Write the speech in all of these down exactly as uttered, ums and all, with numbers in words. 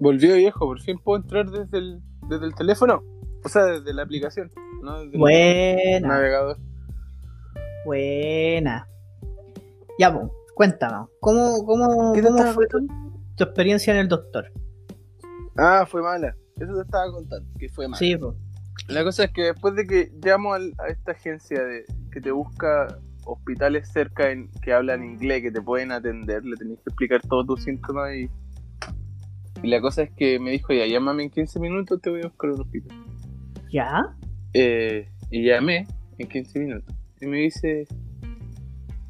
Volvió, viejo, por fin puedo entrar desde el desde el teléfono, o sea, desde la aplicación, no desde el navegador. Buena. Ya, pues, cuéntanos, ¿cómo, cómo, ¿Qué cómo fue tu, tu experiencia en el doctor? Ah, fue mala. Eso te estaba contando, que fue mala. Sí, pues. La cosa es que después de que llamo al, a esta agencia de que te busca hospitales cerca en, que hablan inglés, que te pueden atender, le tenés que explicar todos tus síntomas y, y la cosa es que me dijo, ya, llámame en quince minutos, te voy a buscar un hospital. ¿Ya? Eh, y llamé en quince minutos. Y me dice,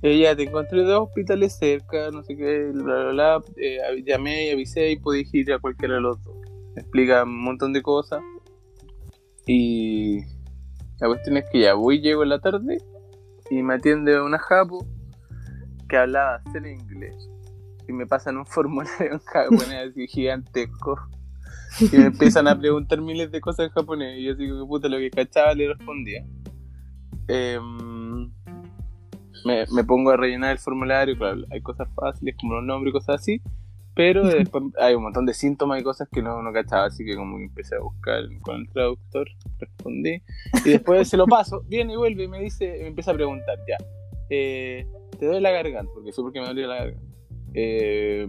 eh, ya, te encontré dos hospitales cerca, no sé qué, bla, bla, bla. Eh, llamé y avisé y pude ir a cualquiera de los dos. Me explica un montón de cosas. Y la cuestión es que ya voy, llego en la tarde y me atiende una japo que hablaba solo inglés. Y me pasan un formulario en japonés así gigantesco. Y me empiezan a preguntar miles de cosas en japonés. Y yo así que puta, lo que cachaba le respondía. Eh... Me, me pongo a rellenar el formulario, claro, hay cosas fáciles como los nombres y cosas así, pero después hay un montón de síntomas y cosas que no, no cachaba, así que como que empecé a buscar con el traductor, respondí, y después se lo paso, viene y vuelve y me dice, me empieza a preguntar, ya, eh, ¿te duele la garganta? Porque fue porque me dolía la garganta. Eh,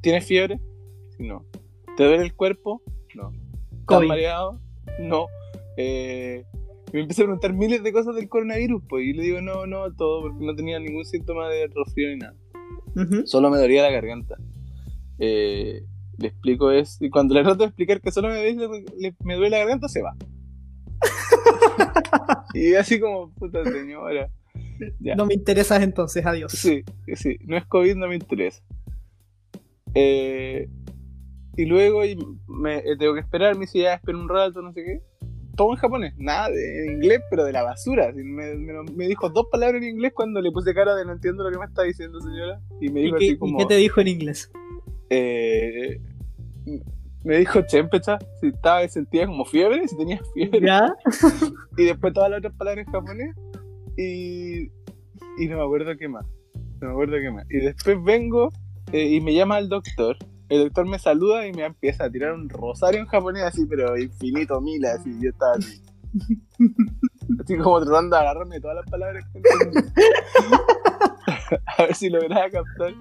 ¿Tienes fiebre? No. ¿Te duele el cuerpo? No. ¿Estás mareado? No. Eh... Me empecé a preguntar miles de cosas del coronavirus, pues, y le digo no, no a todo, porque no tenía ningún síntoma de resfrío ni nada. Uh-huh. Solo me dolía la garganta. Eh, le explico eso, y cuando le trato de explicar que solo me, le, le, me duele la garganta, se va. Y así como, puta señora. Ya. No me interesas entonces, adiós. Sí, sí, no es COVID, no me interesa. Eh, y luego y me, tengo que esperar, me dice ya, espera un rato, no sé qué. Todo en japonés, nada de inglés, pero de la basura. Me, me, me dijo dos palabras en inglés cuando le puse cara de no entiendo lo que me está diciendo, señora. Y me dijo ¿Y qué, así como... ¿Y qué te dijo en inglés? Eh, me dijo chenpecha, si estaba, sentía como fiebre, si tenía fiebre. ¿Ya? Y después todas las otras palabras en japonés. Y, y no me acuerdo qué más. No me acuerdo qué más. Y después vengo eh, y me llama el doctor. El doctor me saluda y me empieza a tirar un rosario en japonés así, pero infinito mil, así, yo estaba así. Así como tratando de agarrarme todas las palabras. A ver si lograba captar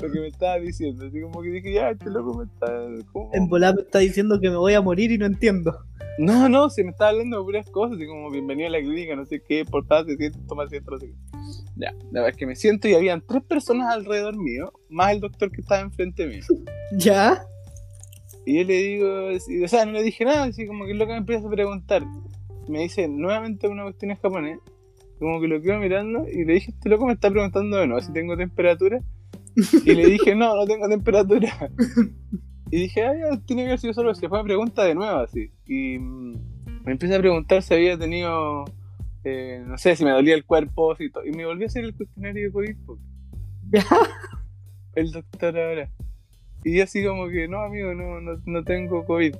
lo que me estaba diciendo. Así como que dije, ya, este loco me está... ¿cómo? En volada me está diciendo que me voy a morir y no entiendo. No, no, se me está hablando de puras cosas, así como bienvenido a la clínica, no sé qué, portada, se siente, toma asiento, no sé qué. Ya, la verdad es que me siento y habían tres personas alrededor mío, más el doctor que estaba enfrente mío. ¿Ya? Y yo le digo, y, o sea, no le dije nada, así como que es lo que me empieza a preguntar. Me dice nuevamente una cuestión en japonés, como que lo quedo mirando y le dije, este loco me está preguntando de nuevo si tengo temperatura. Y le dije, no, no tengo temperatura. Y dije, ah, ya, tiene que haber sido solo eso. Después me pregunta de nuevo, así. Y me empieza a preguntar si había tenido, eh, no sé, si me dolía el cuerpo, si to- y me volví a hacer el cuestionario de COVID. El doctor ahora. Y yo así como que, no, amigo, no, no, no tengo COVID.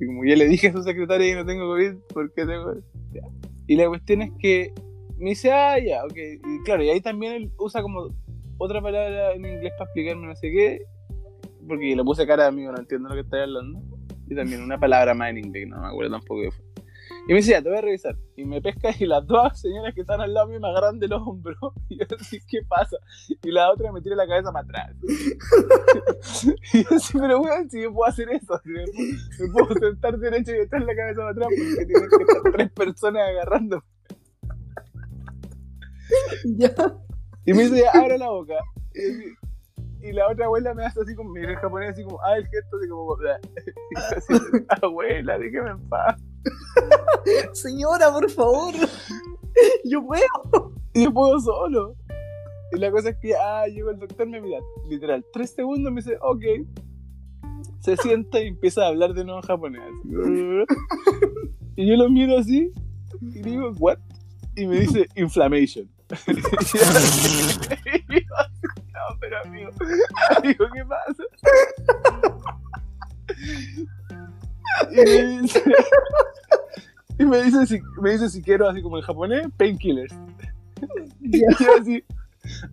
Y como ya le dije a su secretaria que no tengo COVID, porque tengo... Ya. Y la cuestión es que me dice, ah, ya, ok. Y claro, y ahí también él usa como otra palabra en inglés para explicarme no sé qué. Porque le puse cara de amigo, no entiendo lo que estáis hablando. Y también una palabra más en inglés, no me acuerdo tampoco qué fue. Y me dice, ya, te voy a revisar. Y me pesca y las dos señoras que están al lado mío me agarran de los hombros. Y yo así, ¿qué pasa? Y la otra me tira la cabeza para atrás. Y yo así, pero weón, si yo puedo hacer eso. Si me, me puedo sentar derecho y echar la cabeza para atrás porque tienen que estar tres personas agarrando. Ya. Y me dice, ya, abre la boca. Y así, y la otra abuela me hace así como, mira el japonés así como, ah, el gesto así como, así, abuela, déjeme en paz. Señora, por favor, yo puedo. Yo puedo solo. Y la cosa es que, ah, llegó el doctor, me mira, literal, tres segundos, me dice, ok. Se sienta y empieza a hablar de nuevo en japonés. Así. Y yo lo miro así, y digo, what? Y me dice, inflammation. pero amigo, amigo, ¿qué pasa? Y me dice, y me dice, si, me dice si quiero, así como en japonés, painkillers. Y yo así,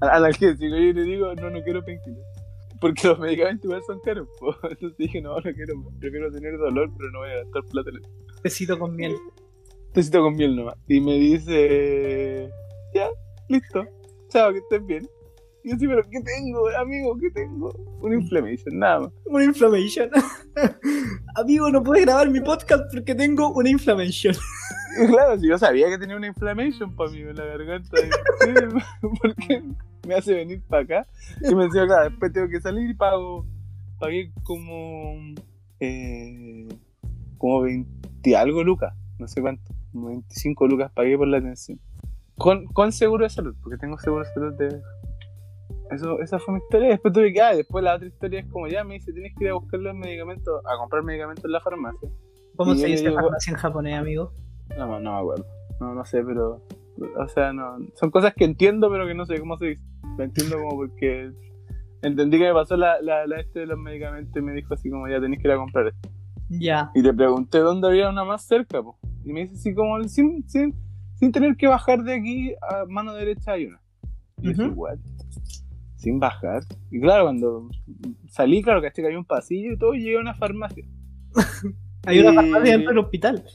analgésico, y le digo, no, no quiero painkillers. Porque los medicamentos igual son caros, po. Entonces dije, no, no quiero, prefiero tener dolor, pero no voy a gastar plata. Tecito con miel. Tecito con miel nomás. Y me dice, ya, listo, chao, que estés bien. Y yo sí, pero ¿qué tengo, amigo? ¿Qué tengo? Una inflammation, nada más. Una inflammation. Amigo, no puedes grabar mi podcast porque tengo una inflammation. Claro, si yo sabía que tenía una inflammation para mí en la garganta. Porque me hace venir para acá. Y me decía, claro, después tengo que salir y pago. Pagué como. Eh, como veinte algo lucas. No sé cuánto. Como veinticinco lucas pagué por la atención. Con, con seguro de salud, porque tengo seguro de salud de. Eso, esa fue mi historia. Después tuve que, ah, después la otra historia es como, ya me dice, tienes que ir a buscar los medicamentos, a comprar medicamentos en la farmacia. ¿Cómo se dice farmacia en japonés, amigo? No, no me acuerdo. No, no sé, pero, o sea, no, son cosas que entiendo, pero que no sé cómo se dice. Lo entiendo como porque entendí que me pasó la, la, la este de los medicamentos y me dijo así como, ya tenés que ir a comprar esto. Ya. Y le pregunté dónde había una más cerca, po. Y me dice así como, sin, sin, sin tener que bajar de aquí, a mano derecha hay una. Y es igual. Sin bajar. Y claro, cuando salí, claro, caché que había un pasillo y todo, y llegué a una farmacia. ¿Hay una farmacia dentro del hospital?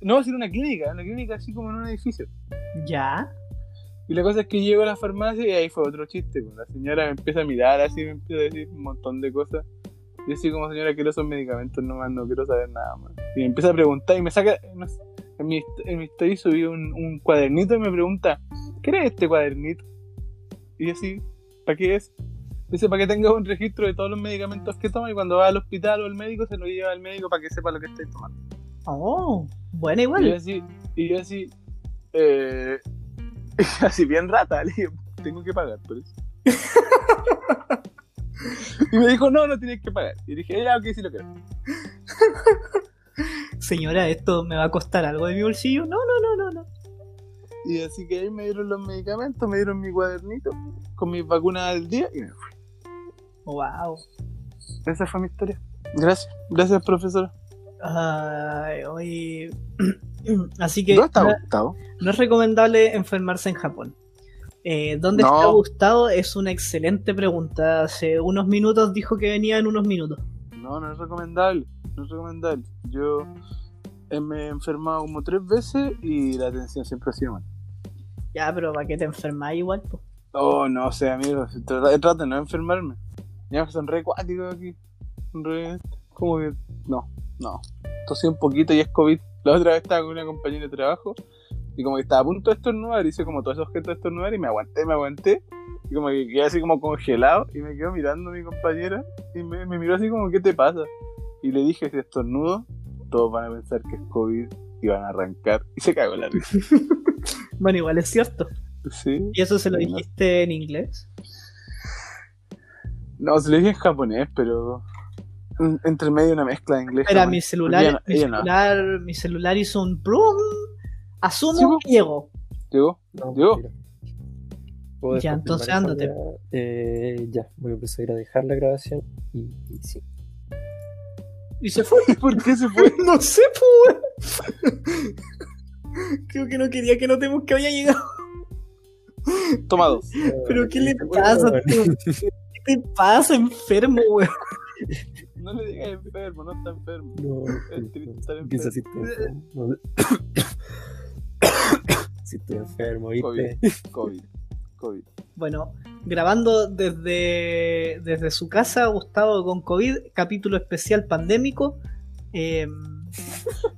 No, es una clínica, una clínica así como en un edificio. Ya. Y la cosa es que llego a la farmacia y ahí fue otro chiste. La señora me empieza a mirar así, me empieza a decir un montón de cosas. Yo así como, señora, quiero esos medicamentos nomás, no quiero saber nada más. Y me empieza a preguntar y me saca, no sé, en mi, en mi story subí un, un cuadernito y me pregunta, ¿qué era este cuadernito? Y yo así, ¿para qué es? Dice, para que tengas un registro de todos los medicamentos que tomas y cuando vas al hospital o al médico, se lo lleva al médico para que sepa lo que estés tomando. Oh, bueno, igual. Y yo así, y yo así, eh, y así bien rata, le dije, tengo que pagar por eso. Y me dijo, no, no tienes que pagar. Y dije, ya, ok, sí lo quiero. Señora, ¿esto me va a costar algo de mi bolsillo? No, no, no, no, no. Y así que ahí me dieron los medicamentos, me dieron mi cuadernito con mis vacunas al día y me fui. Wow. Esa fue mi historia. Gracias, gracias, profesora. Ay, oye. Así que. ¿Dónde está Gustavo? No es recomendable enfermarse en Japón. Eh, ¿Dónde no. está Gustavo? Es una excelente pregunta. Hace unos minutos dijo que venía en unos minutos. No, no es recomendable. No es recomendable. Yo me he enfermado como tres veces y la atención siempre ha sido mala. Ya, pero ¿para qué te enfermas igual, po? Oh, no sé, amigo. Trato de no enfermarme. Ya son re cuáticos aquí. Re... Como que... No, no. Tosí un poquito y es COVID. La otra vez estaba con una compañera de trabajo y como que estaba a punto de estornudar. Hice como todos esos gestos de estornudar y me aguanté, me aguanté. Y como que quedé así como congelado y me quedo mirando a mi compañera y me, me miró así como, ¿qué te pasa? Y le dije, si estornudo, todos van a pensar que es COVID y van a arrancar. Y se cagó la risa. Bueno, igual es cierto. Sí. ¿Y eso se lo bueno. dijiste en inglés? No, se lo dije en japonés, pero entre medio una mezcla de inglés. Era mi celular, no, mi, celular no. mi celular hizo un prum. Asumo que llegó. Llegó, llegó. Ya, entonces ándate. Eh, ya, voy a proceder a dejar la grabación y, y sí. Y se fue. ¿Por qué se fue? No sé, pues. Creo que no quería que notemos que había llegado. Toma dos. Pero ¿qué le pasa? ¿Qué te pasa, enfermo, weón? No le digas enfermo, no está enfermo. No, es triste estar enfermo. Si estoy enfermo. Si estoy enfermo, ¿viste? COVID, COVID, COVID. Bueno, grabando desde, desde su casa, Gustavo con COVID, capítulo especial pandémico. Eh,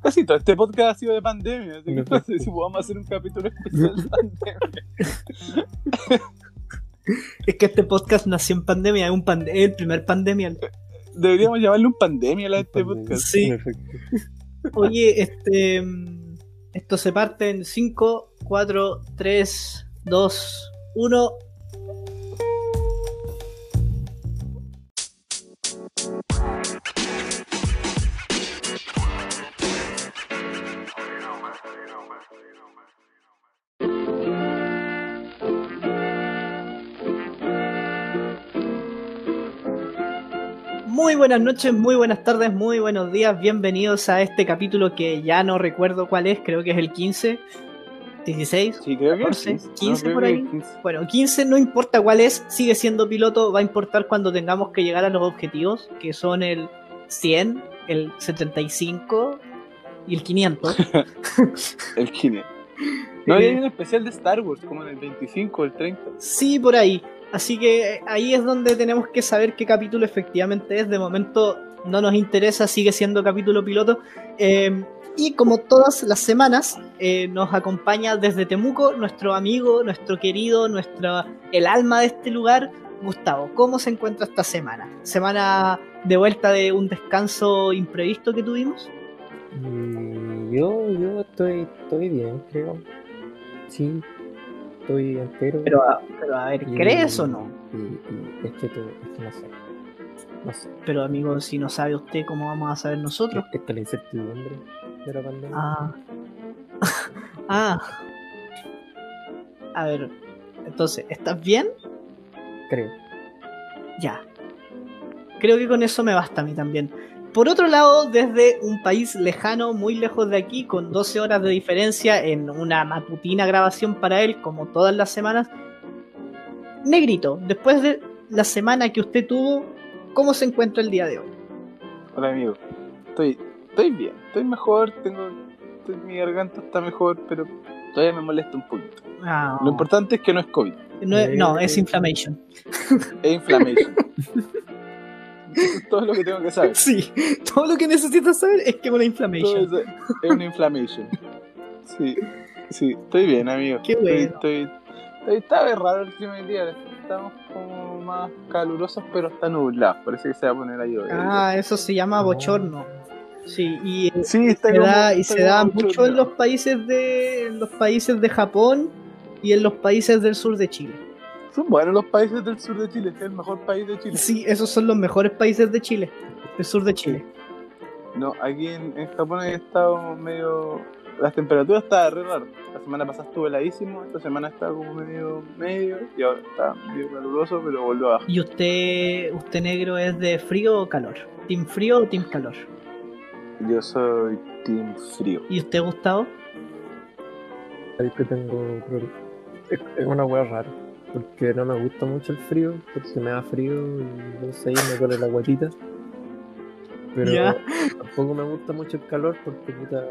Casi todo este podcast ha sido de pandemia, así que no sé si podamos hacer un capítulo especial de pandemia. Es que este podcast nació en pandemia, es un pande- el primer pandemial. Deberíamos llamarle un pandemial a este pandemia. Podcast. Sí. Oye, este, esto se parte en cinco, cuatro, tres, dos, uno... Muy buenas noches, muy buenas tardes, muy buenos días, bienvenidos a este capítulo que ya no recuerdo cuál es, creo que es el quince, dieciséis, sí, creo catorce, que es quince, quince no, por ahí. quince. Bueno, quince no importa cuál es, sigue siendo piloto, va a importar cuando tengamos que llegar a los objetivos, que son el cien, el setenta y cinco y el quinientos. El quinientos. No había un especial de Star Wars, como en el veinticinco o el treinta. Sí, por ahí. Así que ahí es donde tenemos que saber qué capítulo efectivamente es. De momento no nos interesa, sigue siendo capítulo piloto. Eh, y como todas las semanas, eh, nos acompaña desde Temuco nuestro amigo, nuestro querido, nuestro, el alma de este lugar, Gustavo. ¿Cómo se encuentra esta semana? ¿Semana de vuelta de un descanso imprevisto que tuvimos? Yo, yo estoy, estoy bien, creo. Sí. Estoy entero. Pero, pero a ver, ¿crees y, o no? Y, y, es, que tú, es que no sé. No sé. Pero amigo, si no sabe usted, ¿cómo vamos a saber nosotros? Es que la incertidumbre de la pandemia. Ah. ah. A ver, entonces, ¿estás bien? Creo. Ya. Creo que con eso me basta a mí también. Por otro lado, desde un país lejano, muy lejos de aquí, con doce horas de diferencia, en una matutina grabación para él, como todas las semanas. Negrito, después de la semana que usted tuvo, ¿cómo se encuentra el día de hoy? Hola amigo, estoy, estoy bien, estoy mejor, tengo, estoy, mi garganta está mejor, pero todavía me molesta un poquito. Oh. Lo importante es que no es COVID. No, eh, no es inflammation. Es inflammation. Todo lo que tengo que saber. Sí, todo lo que necesitas saber es que es una inflammation. Todo es una inflammation. Sí, sí, estoy bien, amigo. Qué bueno. Estoy, estoy, estoy, estaba raro el clima del día. Estamos como más calurosos, pero está nublado. Parece que se va a poner a llover. Ah, eso se llama bochorno. Sí, y sí, está se, como, da, y está se da bochorno. Mucho en los países de en los países de Japón y en los países del sur de Chile. Son buenos los países del sur de Chile, es el mejor país de Chile. Sí, esos son los mejores países de Chile, del sur de Chile. No, aquí en, en Japón he estado medio... Las temperaturas estaban re raras. La semana pasada estuvo heladísimo, esta semana estaba como medio medio, y ahora está medio caluroso, pero volvió abajo. ¿Y usted, usted negro, es de frío o calor? ¿Team frío o team calor? Yo soy team frío. ¿Y usted, Gustavo? Es que tengo... Es una hueá rara. Porque no me gusta mucho el frío, porque me da frío y no sé, me duele la guatita. Pero yeah. Tampoco me gusta mucho el calor porque puta,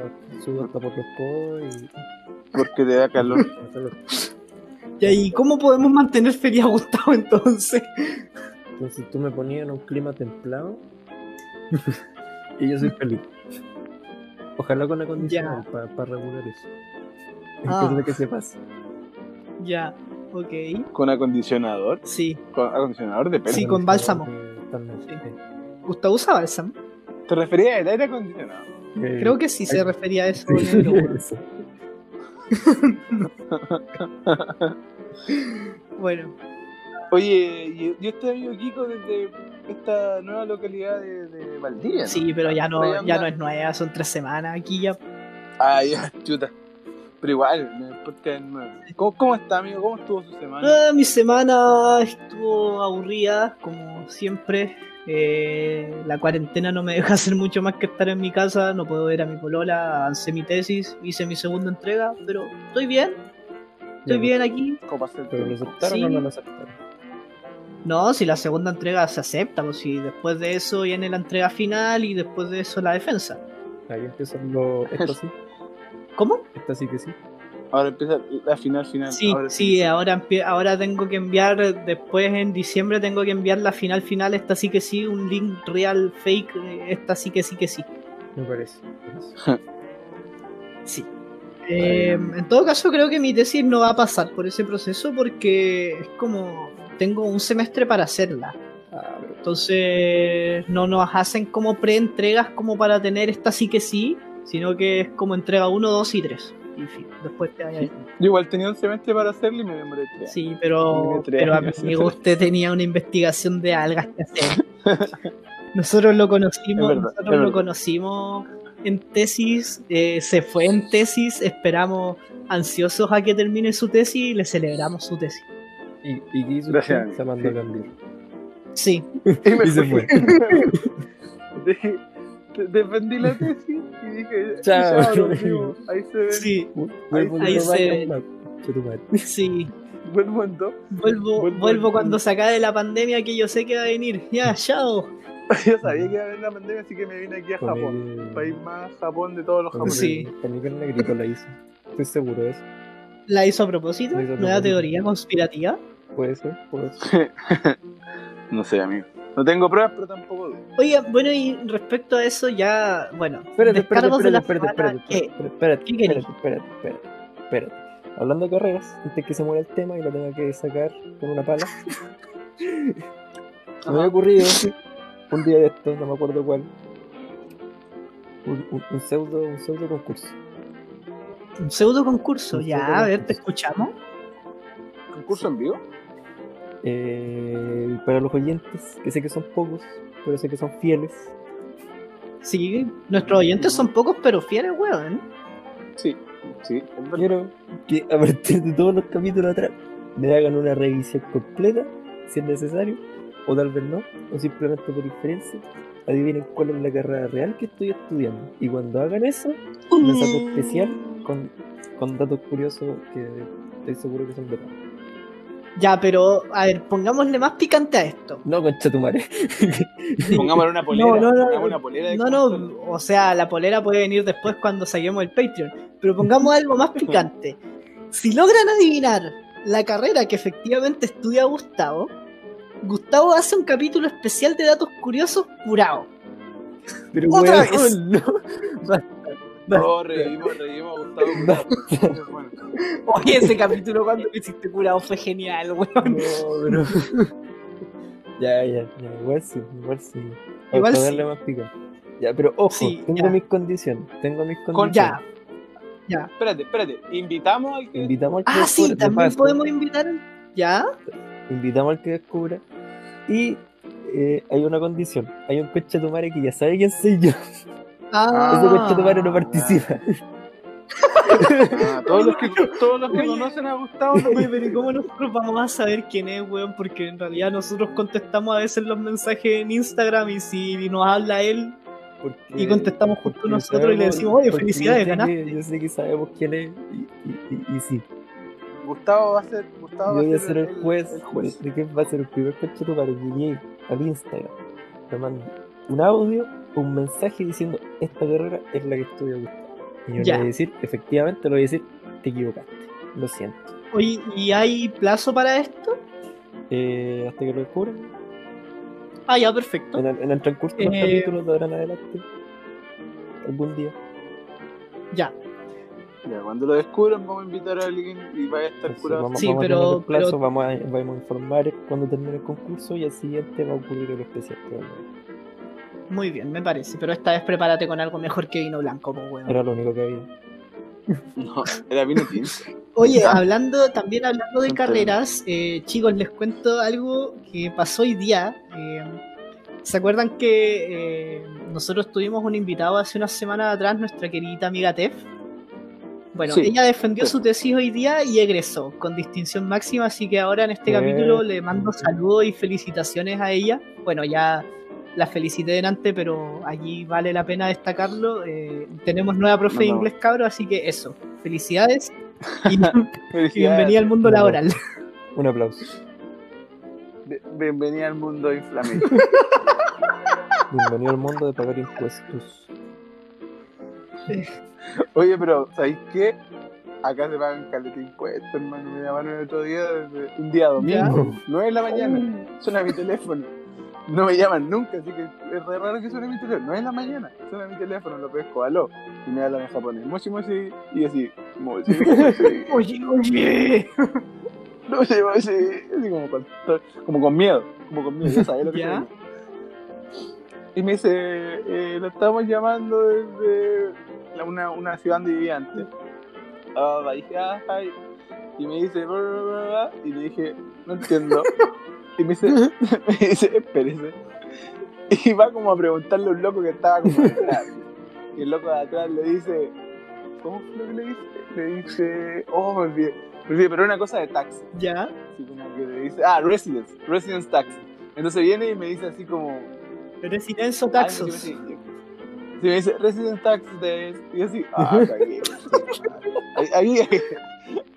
subo hasta por los codos y... Porque te da calor. Ya, ¿y cómo podemos mantener feria, Gustavo, entonces? Entonces tú me ponías en un clima templado y yo soy feliz. Ojalá con acondicionado yeah. para pa regular eso. Ah. Es que es lo que se pasa. Ya. Yeah. Okay. ¿Con acondicionador? Sí. ¿Con acondicionador de pelo? Sí, con bálsamo. Sí. ¿Gustavo usa bálsamo? ¿Te refería al aire acondicionado? Eh, Creo que sí hay... se refería a eso. Sí. En eso. Bueno. Oye, yo estoy amigo Kiko desde esta nueva localidad de, de Valdivia, ¿no? Sí, pero ya no, ya no es nueva, son tres semanas aquí ya. Ay, chuta. Pero igual, porque ¿Cómo, ¿cómo está, amigo? ¿Cómo estuvo su semana? Ah, mi semana estuvo aburrida, como siempre. Eh, la cuarentena no me deja hacer mucho más que estar en mi casa. No puedo ver a mi polola, avancé mi tesis, hice mi segunda entrega, pero estoy bien. Estoy bien, bien aquí. ¿Cómo hacer? ¿Pero lo aceptaron sí. o no lo aceptaron? No, si la segunda entrega se acepta, pues si después de eso viene la entrega final y después de eso la defensa. Ahí empiezan los... Esto sí. ¿Cómo? Esta sí que sí. Ahora empieza la final final. Sí, ahora sí, sí, sí. Ahora, ahora tengo que enviar, después en diciembre tengo que enviar la final final, esta sí que sí, un link real fake, esta sí que sí que sí. Me parece. Me parece. Sí. Eh, en todo caso creo que mi tesis no va a pasar por ese proceso porque es como, tengo un semestre para hacerla. Entonces no nos hacen como preentregas como para tener esta sí que sí. Sino que es como entrega uno, dos y tres. En fin, después te vaya sí. Yo igual tenía un semestre para hacerlo y me demoré tres. Sí, pero, tres pero a mi amigo usted tenía una investigación de algas que hacer. Nosotros lo conocimos, verdad, nosotros lo conocimos en tesis, eh, se fue en tesis, esperamos ansiosos a que termine su tesis y le celebramos su tesis. Y, y Guiso se mandó a cambiar. Sí. Y, me y se fui. fue. De, defendí la tesis y dije, chao, chao amigo, ahí se ve. Sí, ahí, ahí se ve. Sí. Vuelvo en dos. Vuelvo, vuelvo, vuelvo cuando se acabe la pandemia, que yo sé que va a venir. Ya, chao. Yo sabía que iba a haber la pandemia, así que me vine aquí a Con Japón. El país más Japón de todos los japoneses. Sí. También que el negrito la hizo. Estoy seguro de eso. ¿La hizo a propósito? Hizo ¿Nueva a propósito. teoría conspirativa? Puede ser, puede ser. No sé, amigo. No tengo pruebas, pero tampoco. Oiga, bueno, y respecto a eso, ya. Bueno, espérate, espérate, espérate, espérate, espérate, espérate, espérate, ¿Qué espérate, espérate, espérate, espérate. Hablando de carreras, antes que se muera el tema y lo tenga que sacar con una pala. Me había ocurrido un día de estos, no me acuerdo cuál. Un, un, un pseudo, un pseudo concurso. Un pseudo concurso, un ya, pseudo a ver, concurso. ¿Te escuchamos? ¿Concurso en vivo? Eh, para los oyentes, que sé que son pocos, pero sé que son fieles. Sí, nuestros oyentes son pocos, pero fieles, weón. Sí, sí. Quiero que a partir de todos los capítulos atrás me hagan una revisión completa, si es necesario, o tal vez no, o simplemente por diferencia, adivinen cuál es la carrera real que estoy estudiando. Y cuando hagan eso, una saco especial con, con datos curiosos que estoy seguro que son verdad. Ya, pero, a ver, pongámosle más picante a esto. No, concha tu madre. Pongámosle una polera. No, no, no, una polera no, no, o sea, la polera puede venir después cuando saquemos el Patreon. Pero pongamos algo más picante. Si logran adivinar la carrera que efectivamente estudia Gustavo, Gustavo hace un capítulo especial de datos curiosos curado. Pero otra bueno, vez. No, basta, basta. Oh, reímos, reímos a Gustavo curado. Bueno. Oye, ese capítulo cuando me hiciste curado fue genial, weón. No, bro. Ya, ya, ya, igual sí, igual sí. Igual para sí. Darle más pico. Ya, pero ojo, sí, tengo ya. mis condiciones, tengo mis condiciones. Con, ya. Ya. Espérate, espérate. Invitamos al que Invitamos al que Ah, sí, también podemos invitar. Ya. Invitamos al que descubra. Y eh, hay una condición. Hay un conchetumare que ya sabe quién soy yo. Ah, ese conchetumare no participa. Ah, todos los que, todos los que Oye, conocen a Gustavo no me ven. ¿Cómo nosotros vamos a saber quién es, weón? Porque en realidad nosotros contestamos a veces los mensajes en Instagram y si nos habla él porque, y contestamos justo nosotros sabemos, y le decimos, oye, felicidades, ganaste. Yo sé que sabemos quién es y, y, y, y sí. Gustavo va a ser, Gustavo yo voy a ser el, el juez, el juez. De que va a ser el primer cachito para que llegue al Instagram. Le mando un audio, un mensaje diciendo esta carrera es la que estudia Gustavo. Y yo ya. le voy a decir, efectivamente le voy a decir, te equivocaste, lo siento. Oye, ¿y hay plazo para esto? Eh, hasta que lo descubran. Ah, ya, perfecto. En el, en el transcurso de los eh... capítulos lo darán adelante. Algún día. Ya. Ya, cuando lo descubran vamos a invitar a alguien y vaya a estar Eso, curado. Vamos, sí, vamos pero, a el plazo, pero... vamos, a, vamos a informar cuando termine el concurso y al siguiente va a ocurrir el especial. Muy bien, me parece, pero esta vez prepárate con algo mejor que vino blanco, pues, weón. Era lo único que había. No, era vino tinto. Oye, no. hablando, también hablando de no, carreras, eh, chicos, les cuento algo que pasó hoy día. Eh, ¿Se acuerdan que eh, nosotros tuvimos un invitado hace unas semanas atrás, nuestra querida amiga Tef? Bueno, sí, ella defendió sí. su tesis hoy día y egresó con distinción máxima, así que ahora en este eh. capítulo le mando saludos y felicitaciones a ella. Bueno, ya... la felicité delante, pero allí vale la pena destacarlo. Eh, tenemos nueva profe no, no. de inglés, cabro, así que eso. Felicidades y, Felicidades. y bienvenida al mundo no. laboral. Un aplauso. De- bienvenida al mundo inflamado. Bienvenida al mundo de pagar impuestos. Oye, pero ¿sabéis qué? Acá se pagan caleta impuestos, hermano. Me llamaron el otro día, desde un día domingo, nueve de la mañana. Oh. Suena mi teléfono. No me llaman nunca, así que es re raro que suene mi teléfono. No es la mañana, suena mi teléfono, lo pesco, aló. Y me hablan en japonés, mochi mochi, y así, mochi mochi. Oye, oye. Mochi mochi. Así como con, como con miedo, como con miedo, ya sabes lo que ¿Ya? soy. Y me dice, eh, lo estamos llamando desde la, una, una ciudad donde vivía antes. Ah, oh, y me dice, bla, bla, bla, bla, y le dije, no entiendo. Y me dice, me dice, espérese. Y va como a preguntarle a un loco que estaba como detrás. Y el loco de atrás le dice, ¿cómo fue lo que le dice? Le dice, oh, me olvidé. Me olvidé, pero era una cosa de taxi. Ya. Así como que le dice, ah, residence, residence taxi. Entonces viene y me dice así como... Residenzo Taxos. Si me dice Resident Taxos, y yo así... Ah, cagué. Aquí, aquí,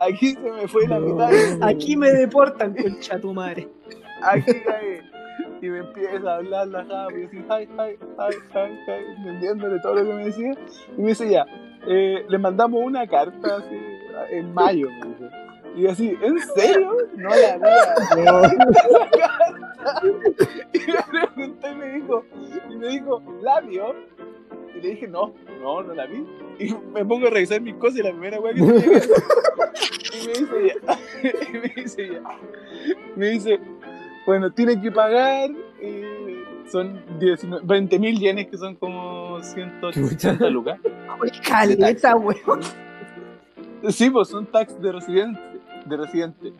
aquí se me fue la mitad. No. Aquí me deportan, concha tu madre. Aquí cagué. Y me empieza a hablar la Javi, y yo así, hi, hi, hi, hi, hi, entendiéndole todo lo que me decía. Y me dice ya, eh, le mandamos una carta así, en mayo, me dice. Y yo así, ¿en serio? No la no. Y me pregunté y me dijo, y me dijo, ¿la vio? Y le dije, no, no, no la vi. Y me pongo a revisar mis cosas y la primera wea que se llega. Y me dice ya, y me dice ya, me dice, bueno, tiene que pagar, eh, son veinte mil yenes, que son como ciento ochenta lucas. Caleta, weón. Sí, pues son tax de residente, de residente.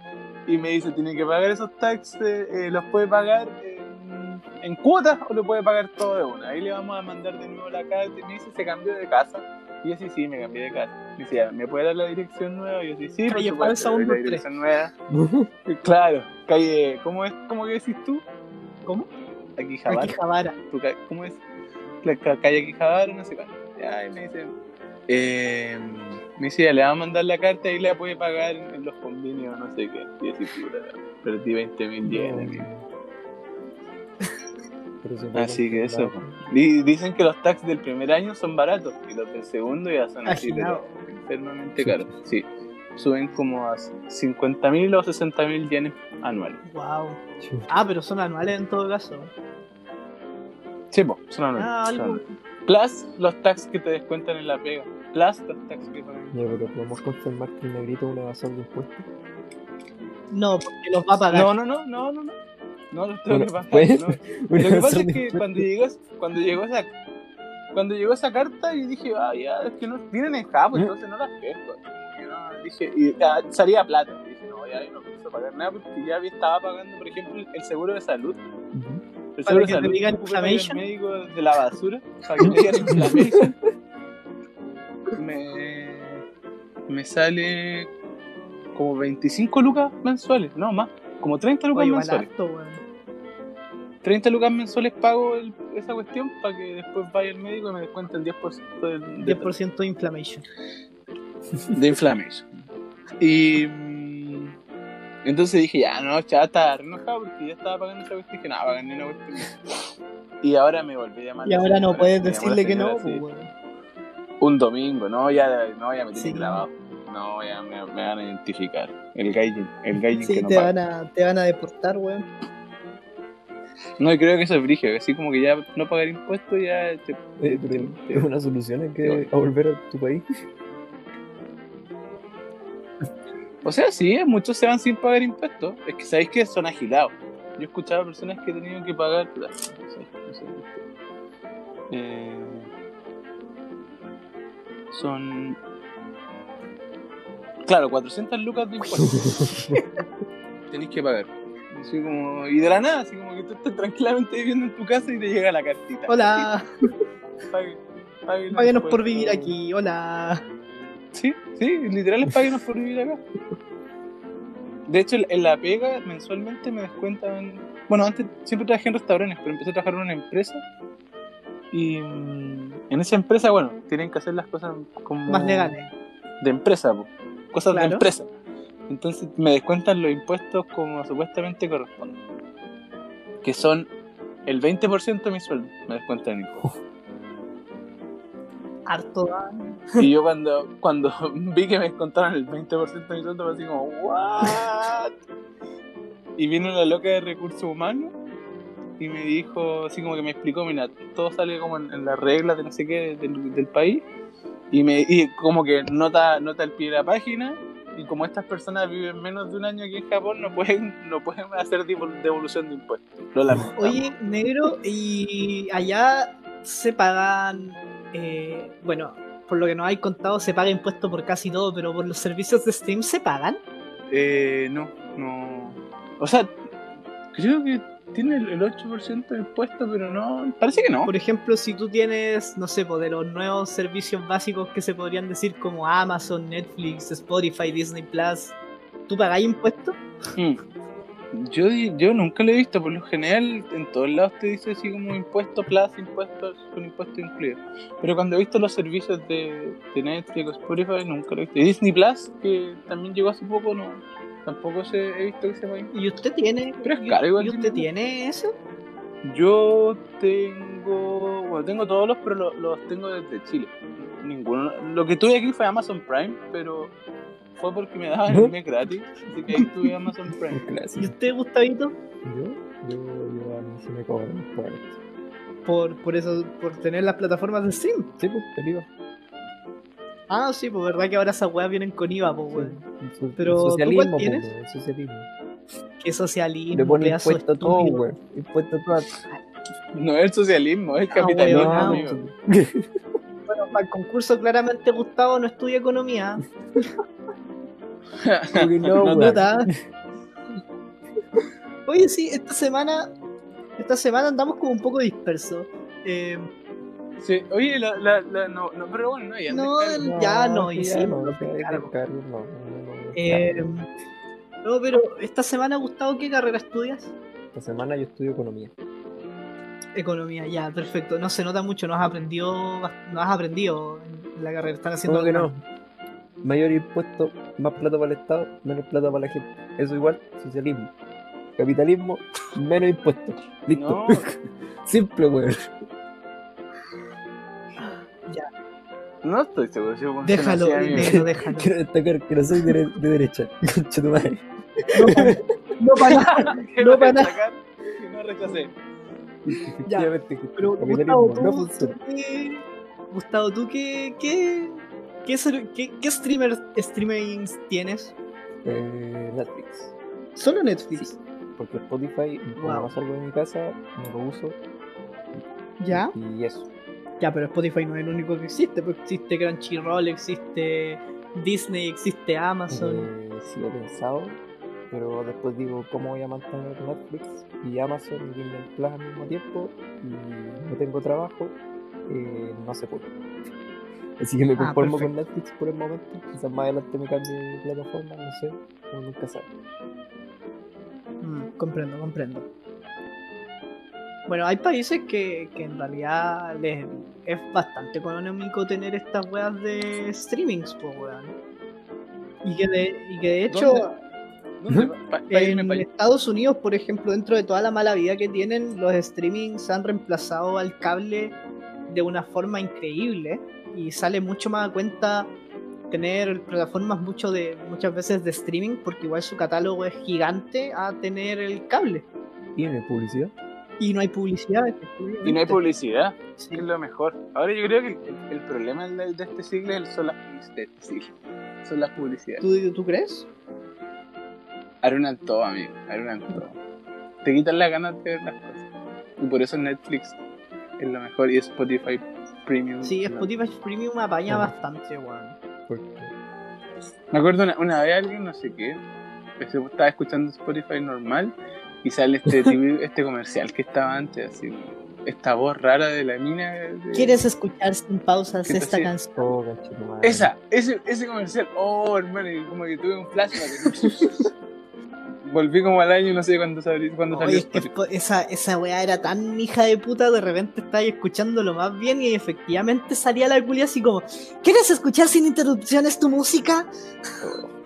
Y me dice, tiene que pagar esos taxes, eh, los puede pagar en, en cuotas o lo puede pagar todo de una. Ahí le vamos a mandar de nuevo la carta. Y me dice, ¿se cambió de casa? Y yo sí, sí, me cambié de casa. Y dice, ¿me puede dar la dirección nueva? Y yo sí, sí, calle Falsa uno tres. La dirección nueva. Claro, calle, ¿cómo es? ¿Cómo que decís tú? ¿Cómo? Aquijabara. Aquijabara. ¿Cómo es? La calle Aquijabara, no sé cuál. Y me dice, eh... me decía, le va a mandar la carta y la puede pagar en los convenios, no sé qué. Y así, perdí veinte mil yenes. Así que eso. D- dicen que los tax del primer año son baratos y los del segundo ya son así, pero enfermamente caros. Sí, suben como a cincuenta mil o sesenta mil yenes anuales. Wow. Ah, pero son anuales en todo caso. Sí, po, son anuales. Ah, algo. Son... Plus los tax que te descuentan en la pega. Plus los tax que pagan. Ya, pero ¿podemos confirmar que el negrito es una evasión de impuestos? No, porque los va a pagar. No, no, no, no, no. No, no los tengo bueno, que pagar. Pues, no. Lo que pasa es que cuando llegó, cuando llegó esa cuando llegó esa carta y dije, ah, ya, es que no vienen en Japo, ¿eh? Entonces no las pesco. Y no, dije, y ya, salía plata. Y dije, no, ya no pienso pagar nada porque ya estaba pagando, por ejemplo, el seguro de salud. Uh-huh. El seguro de salud, el médico de la basura, para que me digan inflamation. Me, me sale como veinticinco lucas mensuales, no más, como treinta lucas. Oye, mensuales. Barato, treinta lucas mensuales pago el, esa cuestión para que después vaya el médico y me descuente el diez por ciento del, del diez por ciento de inflamation. De inflamation. Y entonces dije, ya no, ya estaba renojado porque ya estaba pagando esa cuestión y dije, no, pagan ni una cuestión. Y ahora me volví a llamar. Y ahora señora, no puedes decirle que no, así, un domingo, no, ya, no, ya me tienen sí. Clavado. No, ya me, me van a identificar. El gaijin, el gaijin sí, que no te van a, te van a deportar, weón. No, y creo que eso es brígido, así como que ya no pagar impuestos ya te, te, eh, te, te, es una solución en que a volver a tu país. O sea, sí, muchos se van sin pagar impuestos. Es que sabéis que son agilados. Yo escuchaba personas que tenían que pagar. No sé, no sé. Eh, son. Claro, cuatrocientas lucas de impuestos. Tenéis que pagar. Así como, y de la nada, así como que tú estás tranquilamente viviendo en tu casa y te llega la cartita. Hola. Páguenos por vivir aquí. Hola. Sí, sí, literal es páguenos por vivir acá. De hecho, en la pega mensualmente me descuentan. Bueno, antes siempre trabajé en restaurantes, pero empecé a trabajar en una empresa. Y en esa empresa, bueno, tienen que hacer las cosas como más legales. De empresa, po. Cosas claro. De empresa. Entonces me descuentan los impuestos como supuestamente corresponden. Que son el veinte por ciento de mi sueldo. Me descuentan impuestos. Harto daño. Y yo cuando, cuando vi que me descontaron el veinte por ciento de mi sueldo, me así como, ¿what? Y vino la loca de recursos humanos y me dijo, así como que me explicó, mira, todo sale como en, en las reglas de no sé qué del, del país. Y me y como que nota, nota el pie de la página. Y como estas personas viven menos de un año aquí en Japón, no pueden, no pueden hacer devolución de impuestos. Lo lamentamos. Oye, negro, ¿y allá se pagan, eh, bueno, por lo que nos hay contado, se paga impuesto por casi todo, pero por los servicios de Steam se pagan? Eh, no, no. O sea, creo que tiene el ocho por ciento de impuesto, pero no, parece que no. Por ejemplo, si tú tienes, no sé, de los nuevos servicios básicos que se podrían decir como Amazon, Netflix, Spotify, Disney Plus, ¿tú pagás impuestos? Mm. Yo, yo nunca lo he visto, por lo general en todos lados te dice así como impuesto plus, impuestos con impuesto incluido. Pero cuando he visto los servicios de, de Netflix, Spotify, nunca lo he visto. Y Disney Plus, que también llegó hace poco, no, tampoco se, he visto que se vaya. ¿Y usted tiene? Pero es caro igual. ¿Y usted tiene eso? Yo tengo, bueno, tengo todos los, pero los, los tengo desde Chile. Ninguno. Lo que tuve aquí fue Amazon Prime, pero fue porque me daban el mes gratis, así que ahí tuve Amazon Prime. Gracias. ¿Y usted, Gustavito? Yo, yo, yo a mí sí me cobran por esto. Por, por eso, por tener las plataformas de SIM. Sí, pues, el I V A. Ah, sí, pues verdad que ahora esas weas vienen con I V A, pues weón. Sí, el, pero el socialismo, ¿tú cuál tienes? Pues, el socialismo. ¿Qué socialismo? Le ponen impuesto a todo, weón. Impuesto a todo. No es el socialismo, es el capitalismo, ah, amigo. Bueno, para el concurso claramente Gustavo no estudia economía. No, no, oye, sí, esta semana esta semana andamos como un poco dispersos. Eh, sí, oye, la, la, la, no, no, pero bueno, no, ya no, no, ya no, y sí, no, no, pero esta semana, Gustavo, ¿qué carrera estudias? Esta semana yo estudio economía. Economía, ya, perfecto. No se nota mucho, no has aprendido, no has aprendido en la carrera. Están haciendo que no. Mayor impuesto, más plata para el Estado, menos plata para la gente. Eso igual, socialismo. Capitalismo, menos impuestos. Listo. No. Simple, weón. Ya. No estoy seguro. Si déjalo, dinero, déjalo. Quiero destacar que no soy de, de derecha. Concha tu madre. No para nada. No para nada. Que no rechacé. Ya. Pero, Gustavo, tú, no funciona. ¿Qué, Gustavo, tú qué... qué... ¿Qué, qué, qué streamer, streamings tienes? Eh, Netflix. ¿Solo Netflix? Sí, porque Spotify, cuando wow. salgo de mi casa, no lo uso. ¿Ya? Y eso. Ya, pero Spotify no es el único que existe, porque existe Crunchyroll, existe Disney, existe Amazon. Eh, sí, he pensado, pero después digo, ¿cómo voy a mantener Netflix y Amazon y Disney Plus al mismo tiempo? Y no tengo trabajo, eh, no se puede. Así que me conformo ah, con Netflix por el momento. Quizás más adelante me cambie de plataforma, no sé, no nunca sabe. Mm, comprendo, comprendo. Bueno, hay países que, que en realidad les es bastante económico tener estas weas de streamings, pues weón. Y que de, y que de hecho, ¿dónde? ¿Dónde? Pa- en país, Estados país. Unidos, por ejemplo, dentro de toda la mala vida que tienen, los streamings han reemplazado al cable de una forma increíble. Y sale mucho más a cuenta tener plataformas mucho de muchas veces de streaming, porque igual su catálogo es gigante a tener el cable. ¿Y no hay publicidad? Y no hay publicidad. Y no hay publicidad, sí. Es lo mejor. Ahora yo creo que el, el, el problema de, de este siglo es el, son, las, de este siglo, son las publicidades. ¿Tú, tú crees? Arruinan todo, amigo. Arruinan todo. Te quitan las ganas de ver las cosas. Y por eso Netflix es lo mejor y Spotify Premium. Sí, Spotify no. Premium apaña ah. bastante, weón. Bueno. Me acuerdo una, una vez alguien, no sé qué, estaba escuchando Spotify normal y sale este T V, este comercial que estaba antes, así, esta voz rara de la mina. De... ¿Quieres escuchar sin pausas esta canción? Oh, Esa, ese, ese comercial. Oh, hermano, como que tuve un flashback. Volví como al año, no sé cuándo salió. Oye, es que esa, esa weá era tan hija de puta, de repente estaba escuchándolo más bien y efectivamente salía la culia así como, ¿quieres escuchar sin interrupciones tu música?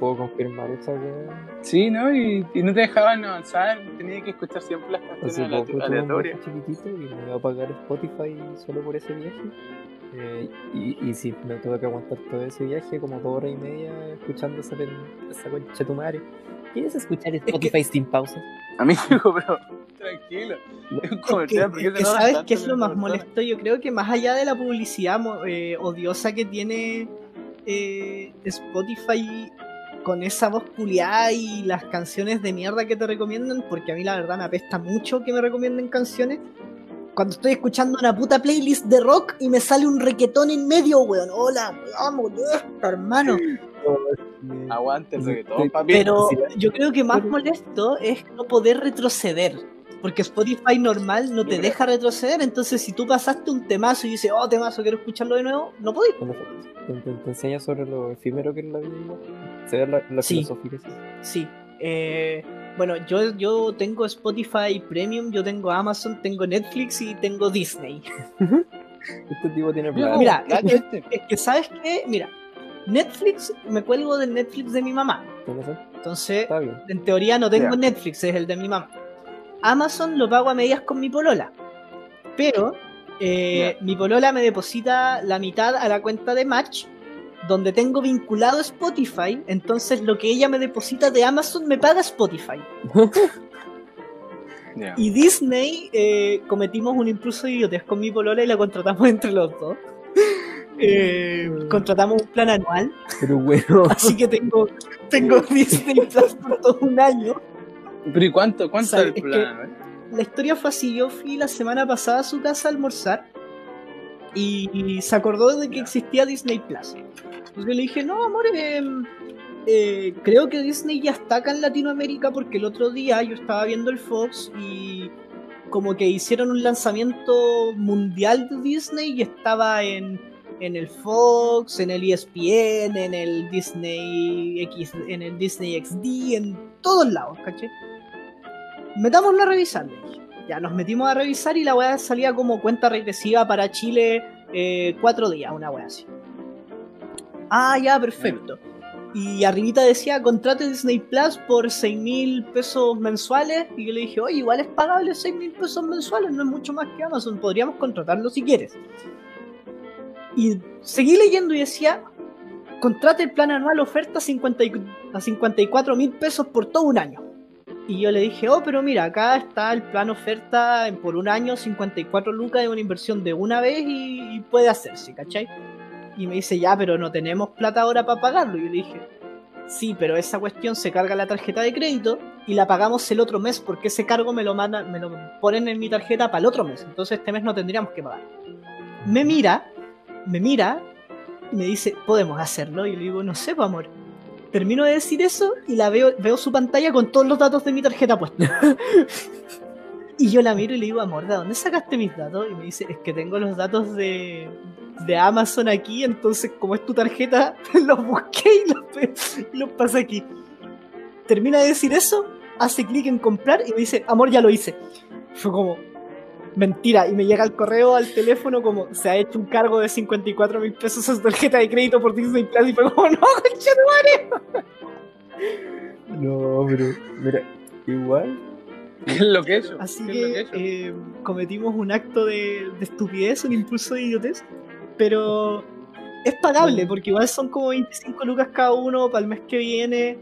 ¿Puedo confirmar esa weá? Sí, ¿no? Y, y no te dejaban avanzar, tenía que escuchar siempre las canciones aleatorias. Yo tuve un chiquitito y me iba a pagar Spotify solo por ese viaje. Eh, y, y sí, me tuve que aguantar todo ese viaje, como dos horas y media, escuchando esa, esa concha tu madre. ¿Quieres escuchar Spotify es que, sin pausa? Amigo, pero tranquilo. Es un comercial. Porque es que, ¿sabes qué es lo más molesto? Yo creo que más allá de la publicidad eh, odiosa que tiene eh, Spotify con esa voz culiada y las canciones de mierda que te recomiendan, porque a mí la verdad me apesta mucho que me recomienden canciones. Cuando estoy escuchando una puta playlist de rock y me sale un reguetón en medio, weón. Hola, amo, hermano. Aguante el reguetón, papi. Pero yo creo que más molesto es no poder retroceder. Porque Spotify normal no te deja retroceder. Entonces, si tú pasaste un temazo y dices, oh, temazo, quiero escucharlo de nuevo, no podés. Te, te, te enseña sobre lo efímero que es la vida. Se ve la, la sí, filosofía. Sí. Eh. Bueno, yo, yo tengo Spotify Premium, yo tengo Amazon, tengo Netflix y tengo Disney. Este tipo tiene plan. Mira, es que, es que ¿sabes qué? Mira, Netflix, me cuelgo del Netflix de mi mamá. Entonces, en teoría no tengo yeah. Netflix, es el de mi mamá. Amazon lo pago a medias con mi polola. Pero eh, yeah. mi polola me deposita la mitad a la cuenta de Match, donde tengo vinculado Spotify, entonces lo que ella me deposita de Amazon me paga Spotify. Yeah. Y Disney, eh, cometimos un impulso de idiotes con mi polola y la contratamos entre los dos. Eh, contratamos un plan anual. Pero bueno. Así que tengo, tengo Disney Plus por todo un año. Pero ¿y cuánto, cuánto o sea, el plan? Es que la historia fue así, yo fui la semana pasada a su casa a almorzar y, y se acordó de que existía Disney Plus. Entonces yo le dije, no amor, eh, eh, creo que Disney ya está acá en Latinoamérica, porque el otro día yo estaba viendo el Fox y como que hicieron un lanzamiento mundial de Disney y estaba en, en el Fox, en el E S P N, en el Disney X, en el Disney X D, en todos lados, ¿caché? Metámoslo a revisar, ya nos metimos a revisar y la weá salía como cuenta regresiva para Chile, eh, cuatro días, una weá así. Ah, ya, perfecto. Y arribita decía, contrate Disney Plus por seis mil pesos mensuales. Y yo le dije, oye, igual es pagable seis mil pesos mensuales, no es mucho más que Amazon, podríamos contratarlo si quieres. Y seguí leyendo y decía, contrate el plan anual oferta cincuenta y, a cincuenta y cuatro mil pesos por todo un año. Y yo le dije, oh, pero mira, acá está el plan oferta por un año, cincuenta y cuatro lucas, de una inversión de una vez y, y puede hacerse, ¿cachai? Y me dice, ya, pero no tenemos plata ahora para pagarlo. Y yo le dije, sí, pero esa cuestión se carga la tarjeta de crédito y la pagamos el otro mes, porque ese cargo me lo mandan, me lo ponen en mi tarjeta para el otro mes, entonces este mes no tendríamos que pagar. Me mira, me mira y me dice, ¿podemos hacerlo? Y yo le digo, no sé, pues, amor. Termino de decir eso y la veo, veo su pantalla con todos los datos de mi tarjeta puestos. Y yo la miro y le digo, amor, ¿de dónde sacaste mis datos? Y me dice, es que tengo los datos de, de Amazon aquí, entonces como es tu tarjeta, los busqué y los, y los pasé aquí. Termina de decir eso, hace clic en comprar y me dice, amor, ya lo hice. Fue como, mentira, y me llega el correo al teléfono como, se ha hecho un cargo de cincuenta y cuatro mil pesos a su tarjeta de crédito por Disney Plus, y fue como, no, conchetumare. No, pero, mira, igual... ¿Qué es lo que eso? Así que, que eso? Eh, cometimos un acto de, de estupidez, un impulso de idiotez, pero es pagable, porque igual son como veinticinco lucas cada uno para el mes que viene,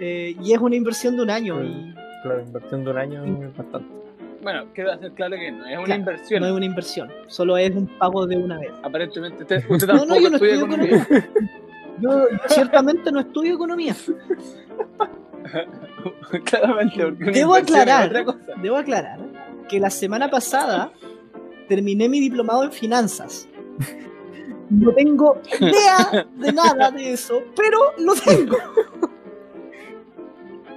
eh, y es una inversión de un año. Y... Claro, inversión de un año es bastante. Bueno, queda hacer claro que no es una claro, inversión. No es una inversión, solo es un pago de una vez. Aparentemente usted, usted tampoco no, no, yo no estudia economía. economía. Yo ciertamente no estudio economía. Claramente, debo aclarar, debo aclarar que la semana pasada terminé mi diplomado en finanzas. No tengo idea de nada de eso, pero lo tengo.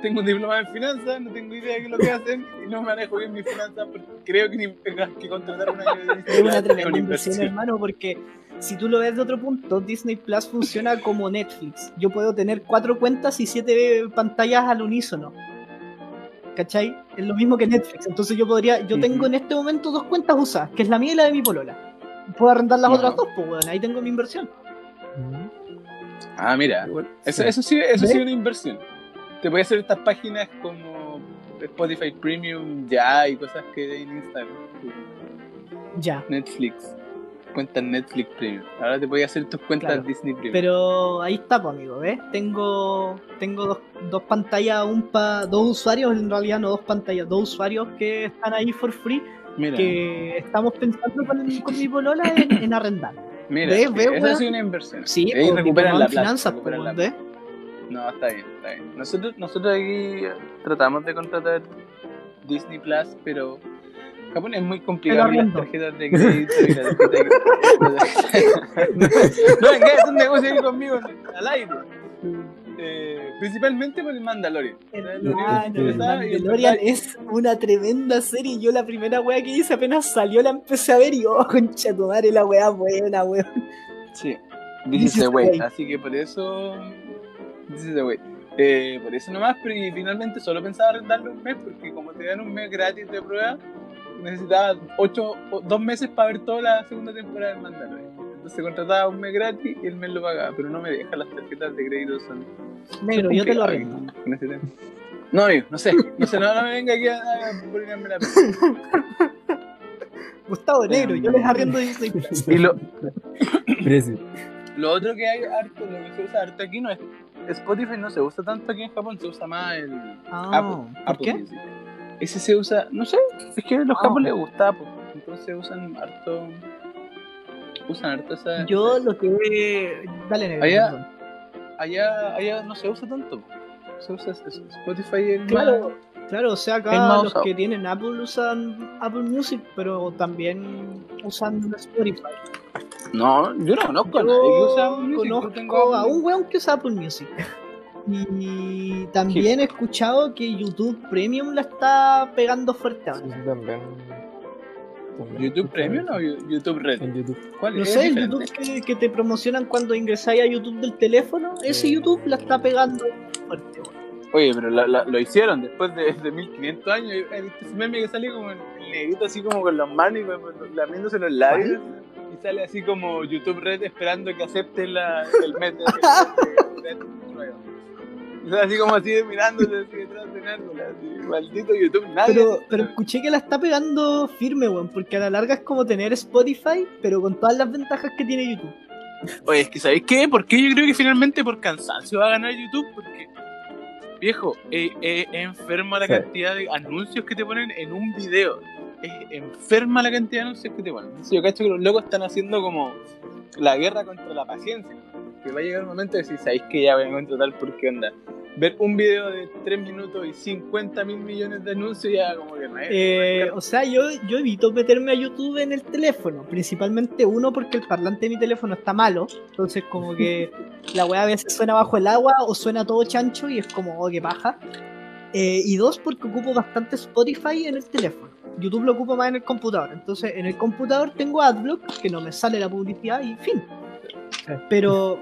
Tengo un diplomado en finanzas, no tengo idea de qué es lo que hacen y no manejo bien mis finanzas, porque creo que ni tengas que contratar una Es una tremenda inversión, hermano, porque si tú lo ves de otro punto, Disney Plus funciona como Netflix. Yo puedo tener cuatro cuentas y siete pantallas al unísono, ¿cachai? Es lo mismo que Netflix. Entonces yo podría, yo uh-huh. tengo en este momento dos cuentas usadas, que es la mía y la de mi polola. Puedo arrendar las uh-huh. otras dos, pues bueno, ahí tengo mi inversión. Uh-huh. Ah, mira, eso, eso sí, eso sí es una inversión. Te voy a hacer estas páginas como Spotify Premium ya y cosas que hay en Instagram. Ya. Netflix. Cuentas Netflix Premium. Ahora te voy a hacer tus cuentas claro, Disney Premium. Pero ahí está, pues, amigo, ¿ves? Tengo tengo dos, dos pantallas, un pa, dos usuarios, en realidad no dos pantallas, dos usuarios que están ahí for free. Mira. Que estamos pensando con, con mi polola en, en arrendar. Mira, ¿ves? ¿Ves, esa es una inversión. Sí, o recuperan la plata, finanzas, recuperan la plata. No, está bien, está bien. Nosotros, nosotros aquí tratamos de contratar Disney Plus, pero Japón es muy complicado, las tarjetas de crédito y las tarjetas de crédito. No, venga, es un negocio ir conmigo al aire. Eh, principalmente por el Mandalorian. Hermano, el Mandalorian es una tremenda serie. Yo la primera wea que hice apenas salió, la empecé a ver y oh, concha tu madre, la wea buena, weón. Sí, dice wea, así que por eso... This is the way. Eh, por eso nomás, pero y finalmente solo pensaba arrendarlo un mes, porque como te dan un mes gratis de prueba, necesitaba ocho, dos meses para ver toda la segunda temporada del Mandalorian. Entonces contrataba un mes gratis y el mes lo pagaba, pero no me deja, las tarjetas de crédito son... Negro, yo te lo arrendo. No, amigo, no sé, no sé, no, no me venga aquí a, a, a ponerme la pena. Gustavo, negro, yo les arriendo dieciséis pesos. Y lo... lo otro que hay harto, lo que se usa harto aquí no es... Spotify no se usa tanto aquí en Japón, se usa más el ah, Apple. ¿Por qué? Music. Ese se usa, no sé, es que a los oh. japoneses les gusta, pues, entonces usan harto, usan harto esa... Yo lo que... Dale, negro. Allá, allá, allá no se usa tanto, se usa Spotify en... Claro, más, claro, o sea, acá los que tienen Apple usan Apple Music, pero también usan Spotify. No, yo no conozco a nadie que usa Apple Music. Conozco tengo... a un weón que usa Apple Music. Y también sí. He escuchado que YouTube Premium la está pegando fuerte ahora. Sí, también. también. ¿YouTube Premium o YouTube Red? En YouTube. ¿Cuál no es sé, el YouTube que, que te promocionan cuando ingresáis a YouTube del teléfono. Ese YouTube la está pegando fuerte. Oye, pero la, la, lo hicieron después de, de mil quinientos años. Ese meme que sale como el negrito así como con las manos y lamiéndose los labios. ¿Vale? Y sale así como YouTube Red esperando que acepte la, el método. Y sale así como así mirándose así detrás de un árbol, así, maldito YouTube, nadie. Pero, pero escuché que la está pegando firme, weón, porque a la larga es como tener Spotify, pero con todas las ventajas que tiene YouTube. Oye, es que ¿sabéis qué? Porque yo creo que finalmente por cansancio va a ganar YouTube, porque, viejo, es eh, eh, enferma la sí. cantidad de anuncios que te ponen en un video. Es enferma la cantidad de anuncios que te ponen. Entonces yo cacho que los locos están haciendo como la guerra contra la paciencia, que va a llegar un momento de decir, sabéis que ya voy a contratar porque onda ver un video de tres minutos y cincuenta mil millones de anuncios ya como que no es eh, no. O sea, yo, yo evito meterme a YouTube en el teléfono, principalmente uno porque el parlante de mi teléfono está malo, entonces como que la weá a veces suena bajo el agua o suena todo chancho y es como, oh, qué paja. Eh, y dos, porque ocupo bastante Spotify en el teléfono. YouTube lo ocupo más en el computador. Entonces, en el computador tengo AdBlock, que no me sale la publicidad y fin. Pero,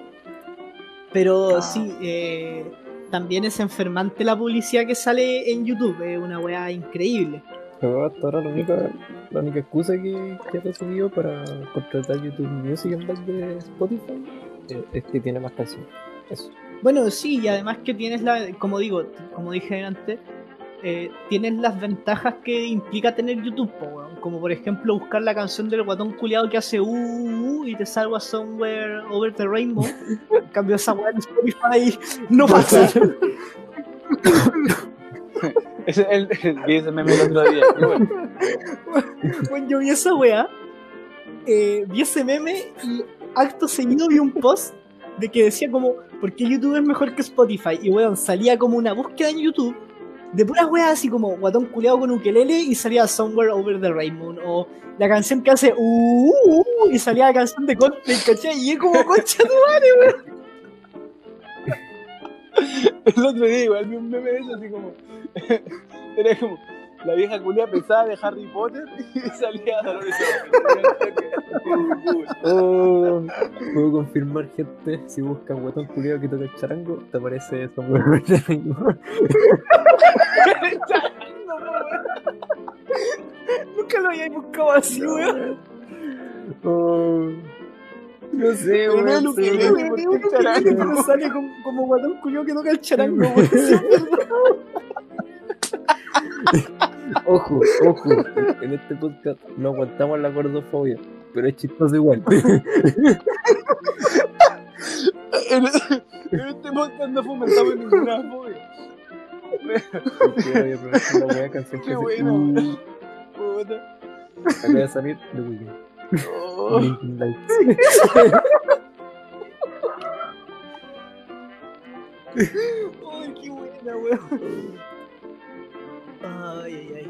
pero ah. sí, eh, también es enfermante la publicidad que sale en YouTube. Es eh, una weá increíble. Pero hasta ahora la única, la única excusa que, que he recibido para contratar YouTube Music en vez de Spotify eh, es que tiene más canciones. Eso. Bueno, sí, y además que tienes la, como digo, como dije antes, eh, tienes las ventajas que implica tener YouTube, po, weón. Como por ejemplo buscar la canción del guatón culiado que hace uh, uh y te salva Somewhere Over the Rainbow. En cambio esa weá en Spotify no pasa. Ese es el, el, ese meme el otro día. Bueno. Bueno, yo vi esa weá, eh, vi ese meme y acto seguido vi un post de que decía como, ¿por qué YouTube es mejor que Spotify? Y weón, salía como una búsqueda en YouTube de puras weas así como guatón culeado con ukelele y salía Somewhere Over the Rainbow o la canción que hace uh, uh, uh y salía la canción de Coldplay, ¿cachai? Y es como, concha tu madre, weón. El otro día igual vi un meme de eso así como era como la vieja culia pesada de Harry Potter y salía a Dolores. Oh, puedo confirmar, gente, si buscas guatón culiado que toca el charango, te aparece eso. El charango, nunca lo había buscado así, weón. Oh, no sé, weón. No sé, pero sale como guatón culiado que toca el charango, ojo, ojo, en este podcast no aguantamos la gordofobia, pero es chistoso igual. en, en este podcast no fomentamos ninguna fobia. Qué buena canción que buena. Acaba de salir The Weeknd. Oh. Ay, qué buena, weón. Ay, ay, ay.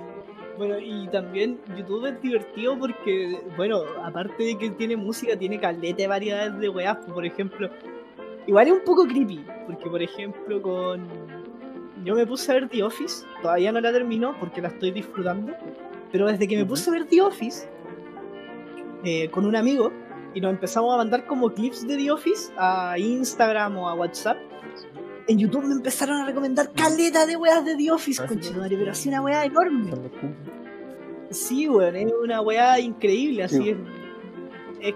Bueno, y también YouTube es divertido porque, bueno, aparte de que tiene música, tiene caleta de variedades de weas. Por ejemplo, igual es un poco creepy, porque por ejemplo con... yo me puse a ver The Office, todavía no la termino porque la estoy disfrutando, pero desde que me puse a ver The Office eh, con un amigo y nos empezamos a mandar como clips de The Office a Instagram o a WhatsApp, en YouTube me empezaron a recomendar caleta de weas de The Office, conchetumare, pero así una wea enorme. Sí, weón, es una wea increíble, así sí. es, es.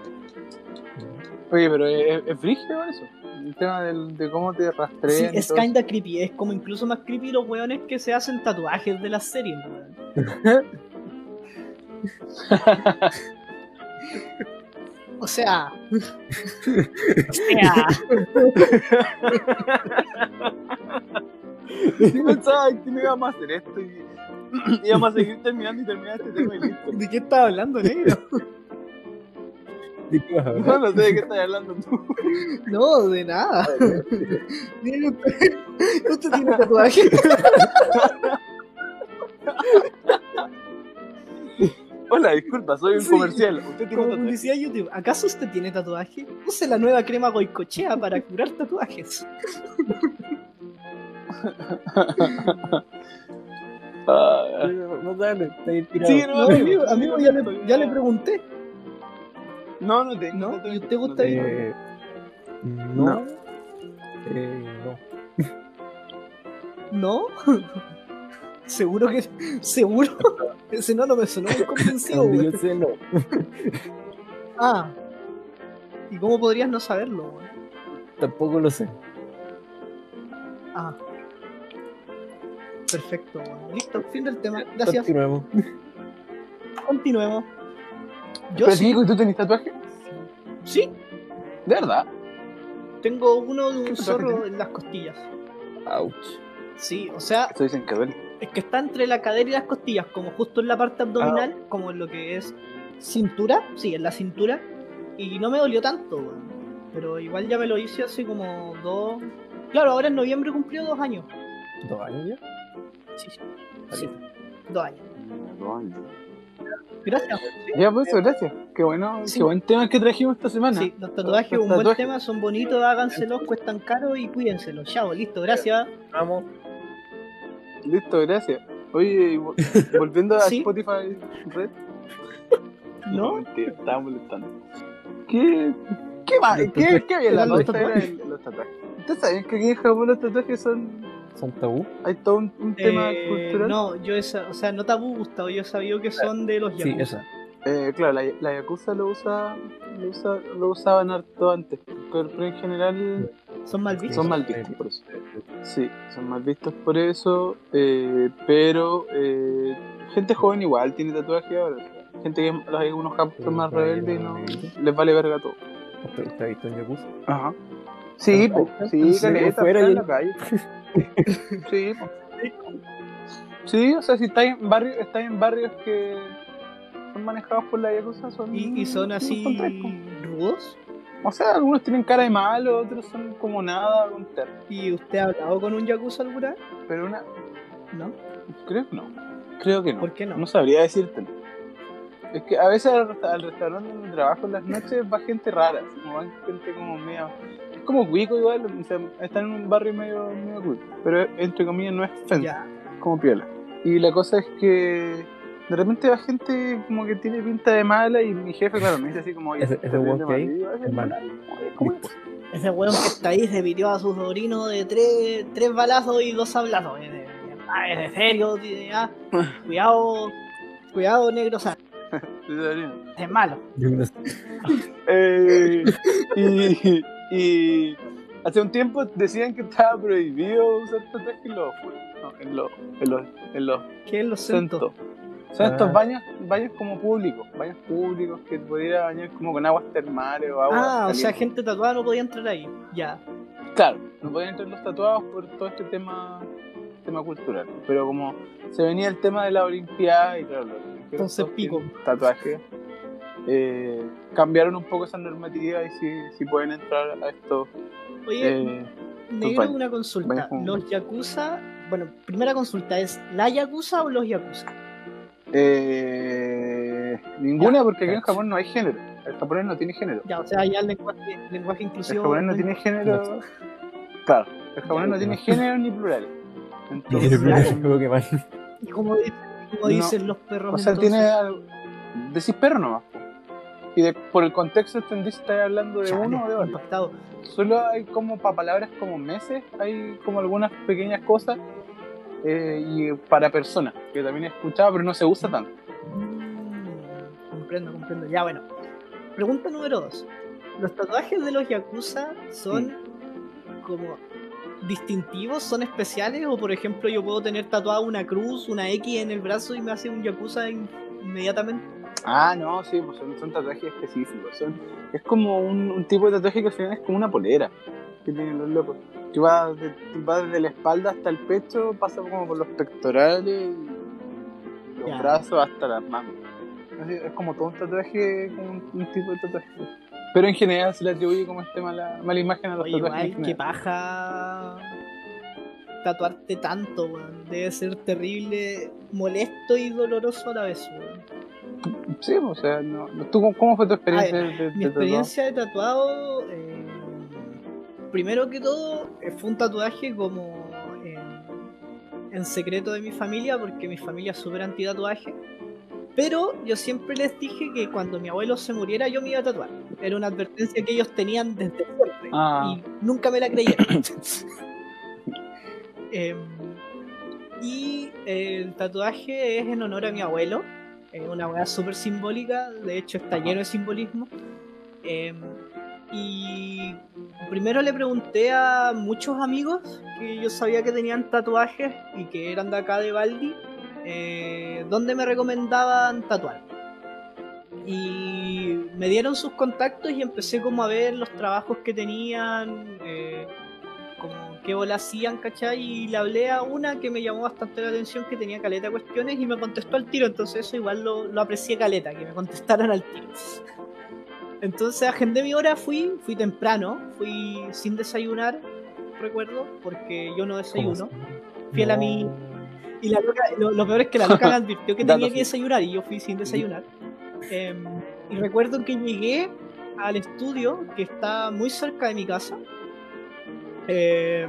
Oye, pero es, es frígido eso. El tema del, de cómo te rastrean. Sí, es kinda creepy, es como incluso más creepy los weones que se hacen tatuajes de las series, weón. O sea, o sea, yo pensaba que no íbamos a hacer esto y íbamos a seguir terminando y terminar este tema y listo. ¿De qué estás hablando, negro? No, no sé de qué estás hablando tú. No, de nada. Negro, usted tiene tatuaje. Hola, disculpa, soy un sí, comercial. ¿Usted tiene como publicidad YouTube? ¿Acaso usted tiene tatuaje? Use la nueva crema Goicochea para curar tatuajes. No, dale, está inspirado. Sí, no, no, amigo, ya le, ya le pregunté. No, no tengo. ¿No? ¿Y usted gusta bien? Eh, no. No. Eh, no. ¿No? Seguro que. Seguro. Ese no, no me sonó muy convencido, güey. Yo sé, no. Ah. ¿Y cómo podrías no saberlo, güey? Tampoco lo sé. Ah. Perfecto, güey. Listo, fin del tema. Gracias. Continuemos. Continuemos. Yo ¿Pero sí. Diego, ¿tú tenés tatuaje? Sí. ¿De verdad? Tengo uno de un zorro en las costillas. Ouch. Sí, o sea. Esto dicen que duele. Es que está entre la cadera y las costillas, como justo en la parte abdominal, ah. como en lo que es cintura, sí, en la cintura, y no me dolió tanto, bueno, pero igual ya me lo hice hace como dos... Claro, ahora en noviembre cumplió dos años. ¿Dos años ya? Sí, sí, sí, dos años. Dos años. Gracias. Sí. Ya, por eso, gracias. Qué bueno, sí. Qué buen tema que trajimos esta semana. Sí, los tatuajes, los, los un tatuajes. Buen tema, son bonitos, háganselos, cuestan caro y cuídenselos. Chao, listo, gracias. Vamos. Listo, gracias. Oye, volviendo a ¿sí? Spotify Red. No, mentira, estaba molestando. ¿Qué? ¿Qué más? ¿Qué, qué había en la lista de los tatuajes? ¿Ustedes saben que aquí en Japón los tatuajes son. ¿Son tabú? ¿Hay todo un, un eh, tema cultural? No, yo esa, o sea, no tabú, Gustavo, yo he sabido que son de los yakuza. Sí, esa. Eh, claro, la, la yakuza lo usa, lo usa, lo usaban harto antes, pero en general son mal vistos. Son mal vistos por eso. Sí, son mal vistos por eso, eh, pero eh, gente joven igual tiene tatuaje ahora. Gente que hay unos capos más rebeldes y no les vale verga todo. ¿Está visto en yakuza? Ajá. Sí, pues, sí, caleta, fuera en la calle. Sí, sí, o sea, si estáis en barrios, estáis en barrios que son manejados por la yakuza, son y, y son así rudos. O sea, algunos tienen cara de malo, otros son como nada, algún terno. ¿Y usted ha hablado con un yakuza alguna vez? Pero una, no, creo que no, creo que no. ¿Por qué no? No sabría decirte. Es que a veces al, al restaurante donde trabajo en las noches va gente rara, así, como van gente como medio, es como cuico igual, o sea, está en un barrio medio, medio cuico, pero entre comillas no es fancy, yeah. Como piola. Y la cosa es que de repente va gente como que tiene pinta de mala y mi jefe, claro, me dice así como, oye, ese hueón que ahí es malo. Ese hueón que está ahí se pitió a sus sobrinos de tres, tres balazos y dos sablazos. Ah, es de serio, ah, cuidado, cuidado negro sal. Es malo. eh, y, y hace un tiempo decían que estaba prohibido usar tatuajes en los no, en los en los en los, ¿qué es los centros? Son ah. estos baños, baños como públicos, baños públicos que podía bañar como con aguas termales o aguas. Ah, calientes. O sea, gente tatuada no podía entrar ahí. Ya. Claro, no podían entrar los tatuados por todo este tema tema cultural. Pero como se venía el tema de la Olimpiada y claro, entonces pico tatuajes eh, cambiaron un poco esa normativa y si sí, sí pueden entrar a estos. Oye, eh, negro, una consulta. Los yakuza, bueno, primera consulta es ¿la yakuza o los yakuza? Eh, ninguna ya, porque aquí en Japón no hay género. El japonés no tiene género. Ya, o sea, ya el lenguaje, el lenguaje inclusivo. El japonés no tiene género. Claro, el japonés no tiene género ni plural. Entonces, y como dicen, como dicen no, los perros. O sea, entonces... tiene algo. Decís perro nomás. y de, por el contexto entendí si estás hablando de Chale, uno o de otro. Impactado. Solo hay como para palabras como meses, hay como algunas pequeñas cosas, eh, y para personas, que también he escuchado, pero no se usa tanto. Mm, comprendo, comprendo. Ya, bueno. Pregunta número dos. ¿Los tatuajes de los Yakuza son sí. como distintivos, son especiales? O por ejemplo, yo puedo tener tatuada una cruz, una X en el brazo y me hace un Yakuza in- inmediatamente. Ah, no, sí, pues son, son tatuajes específicos. Son, es como un, un tipo de tatuaje que al final es como una polera que tienen los locos. Que va, de, va desde la espalda hasta el pecho, pasa como por los pectorales, los ya. brazos hasta las manos. Es como todo un tatuaje, como un, un tipo de tatuaje. Pero en general se le atribuye como este mala, mala imagen a los Oye, tatuajes. Igual, qué paja tatuarte tanto, weón. Debe ser terrible, molesto y doloroso a la vez, weón. Sí, o sea, no. ¿Tú, ¿Cómo fue tu experiencia ver, de, de, de Mi experiencia de tatuado, eh, primero que todo, fue un tatuaje como eh, en secreto de mi familia, porque mi familia es súper anti-tatuaje. Pero yo siempre les dije que cuando mi abuelo se muriera yo me iba a tatuar. Era una advertencia que ellos tenían desde siempre. Ah. Y nunca me la creyeron. eh, y el tatuaje es en honor a mi abuelo. Es eh, una hueá súper simbólica. De hecho está lleno de simbolismo. Eh, y primero le pregunté a muchos amigos que yo sabía que tenían tatuajes y que eran de acá de Valdi. Eh, donde me recomendaban tatuar, y me dieron sus contactos y empecé como a ver los trabajos que tenían, eh, como qué bola hacían, ¿cachai? Y le hablé a una que me llamó bastante la atención, que tenía caleta de cuestiones y me contestó al tiro, entonces eso igual lo, lo aprecié caleta, que me contestaran al tiro. Entonces agendé mi hora, fui, fui temprano, fui sin desayunar, recuerdo, porque yo no desayuno, fiel no. a mi... Y la loca, lo, lo peor es que la loca me advirtió que tenía que desayunar y yo fui sin desayunar. Eh, y recuerdo que llegué al estudio que está muy cerca de mi casa. Eh,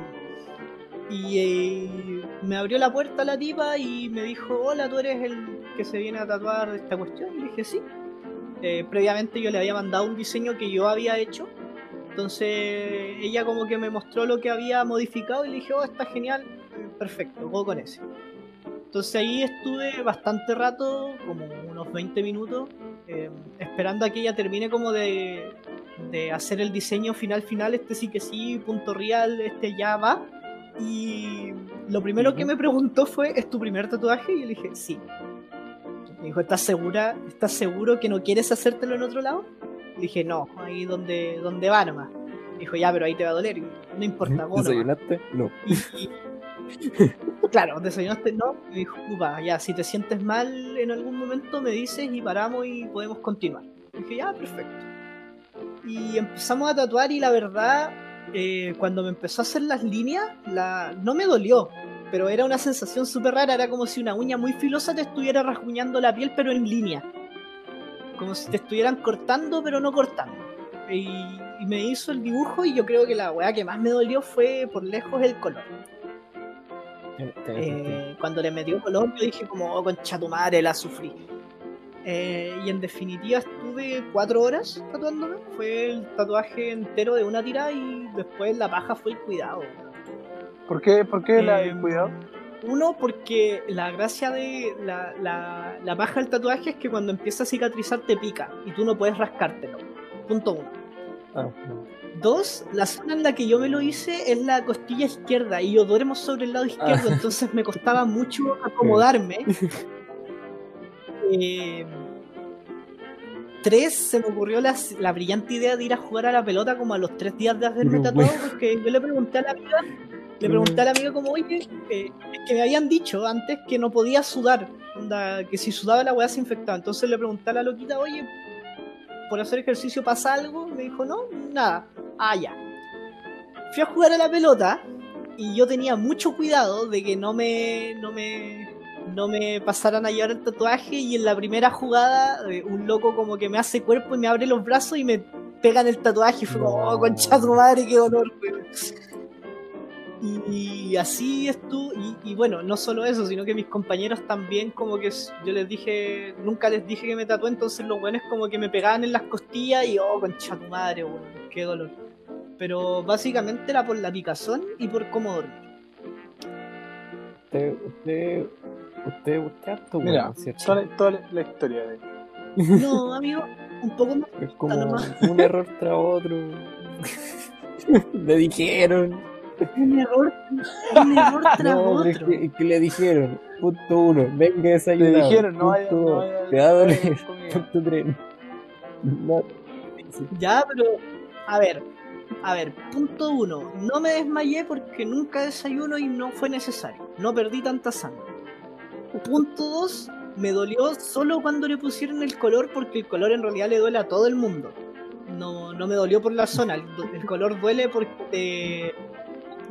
y eh, me abrió la puerta la tipa y me dijo: hola, tú eres el que se viene a tatuar de esta cuestión. Y le dije: sí. Eh, previamente yo le había mandado un diseño que yo había hecho. Entonces ella como que me mostró lo que había modificado y le dije: oh, está genial, perfecto, go con ese. Entonces ahí estuve bastante rato, como unos veinte minutos, eh, esperando a que ella termine como de, de hacer el diseño final final, este sí que sí, punto real, este ya va. Y lo primero uh-huh. que me preguntó fue: ¿es tu primer tatuaje? Y yo le dije: sí. Me dijo: ¿estás segura? ¿Estás seguro que no quieres hacértelo en otro lado? Le dije: no, ahí donde, donde va nomás. Me dijo: ya, pero ahí te va a doler. No importa, vos. ¿Desayunaste? No. Y, y, claro, desayunaste, no. Me dijo: upa, ya, si te sientes mal en algún momento me dices y paramos y podemos continuar. Y dije: ya, perfecto. Y empezamos a tatuar y la verdad, eh, cuando me empezó a hacer las líneas, la... no me dolió, pero era una sensación súper rara. Era como si una uña muy filosa te estuviera rasguñando la piel, pero en línea. Como si te estuvieran cortando, pero no cortando. Y, y me hizo el dibujo y yo creo que la weá que más me dolió fue por lejos el color. Eh, cuando le metió color yo dije como: oh, concha tu madre, la sufrí. Eh, y en definitiva estuve cuatro horas tatuándome. Fue el tatuaje entero de una tirada y después la paja fue el cuidado. ¿Por qué, ¿Por qué eh, la, el cuidado? Uno, porque la gracia de la, la, la paja del tatuaje es que cuando empieza a cicatrizar te pica y tú no puedes rascártelo. Punto uno. Ah, no. Dos, la zona en la que yo me lo hice es la costilla izquierda y yo duermo sobre el lado izquierdo, ah. entonces me costaba mucho acomodarme. eh, tres, se me ocurrió la, la brillante idea de ir a jugar a la pelota como a los tres días de hacerme no, tatuado, bueno. porque yo le pregunté a la amiga, le pregunté a la amiga como: oye, eh, es que me habían dicho antes que no podía sudar, onda, que si sudaba la weá se infectaba. Entonces le pregunté a la loquita: oye, ¿por hacer ejercicio pasa algo? Me dijo: no, nada. Ah, ya. Fui a jugar a la pelota y yo tenía mucho cuidado de que no me no me, no me pasaran a llevar el tatuaje, y en la primera jugada eh, un loco como que me hace cuerpo y me abre los brazos y me pega en el tatuaje y fue como: oh, concha tu madre, qué dolor, güey. Y, y así estuvo, y, y bueno, no solo eso, sino que mis compañeros también, como que yo les dije, nunca les dije que me tatué, entonces los weones como que me pegaban en las costillas y oh, concha tu madre, weón, qué dolor. Pero básicamente era por la picazón y por cómo dormir. Usted, usted, usted busca tu weón, ¿cierto? Toda, toda la historia de él. No, amigo, un poco más. Es como nomás. Un error tras otro. Le dijeron. Un error, un error tras no, otro. Es que, es que le dijeron, punto uno, venga desayunado. Le dijeron, no vaya, no vaya. Te va a doler, punto tres. No. Ya, pero, a ver, a ver, punto uno, no me desmayé porque nunca desayuno y no fue necesario. No perdí tanta sangre. Punto dos, me dolió solo cuando le pusieron el color, porque el color en realidad le duele a todo el mundo. No, no me dolió por la zona. El, el color duele porque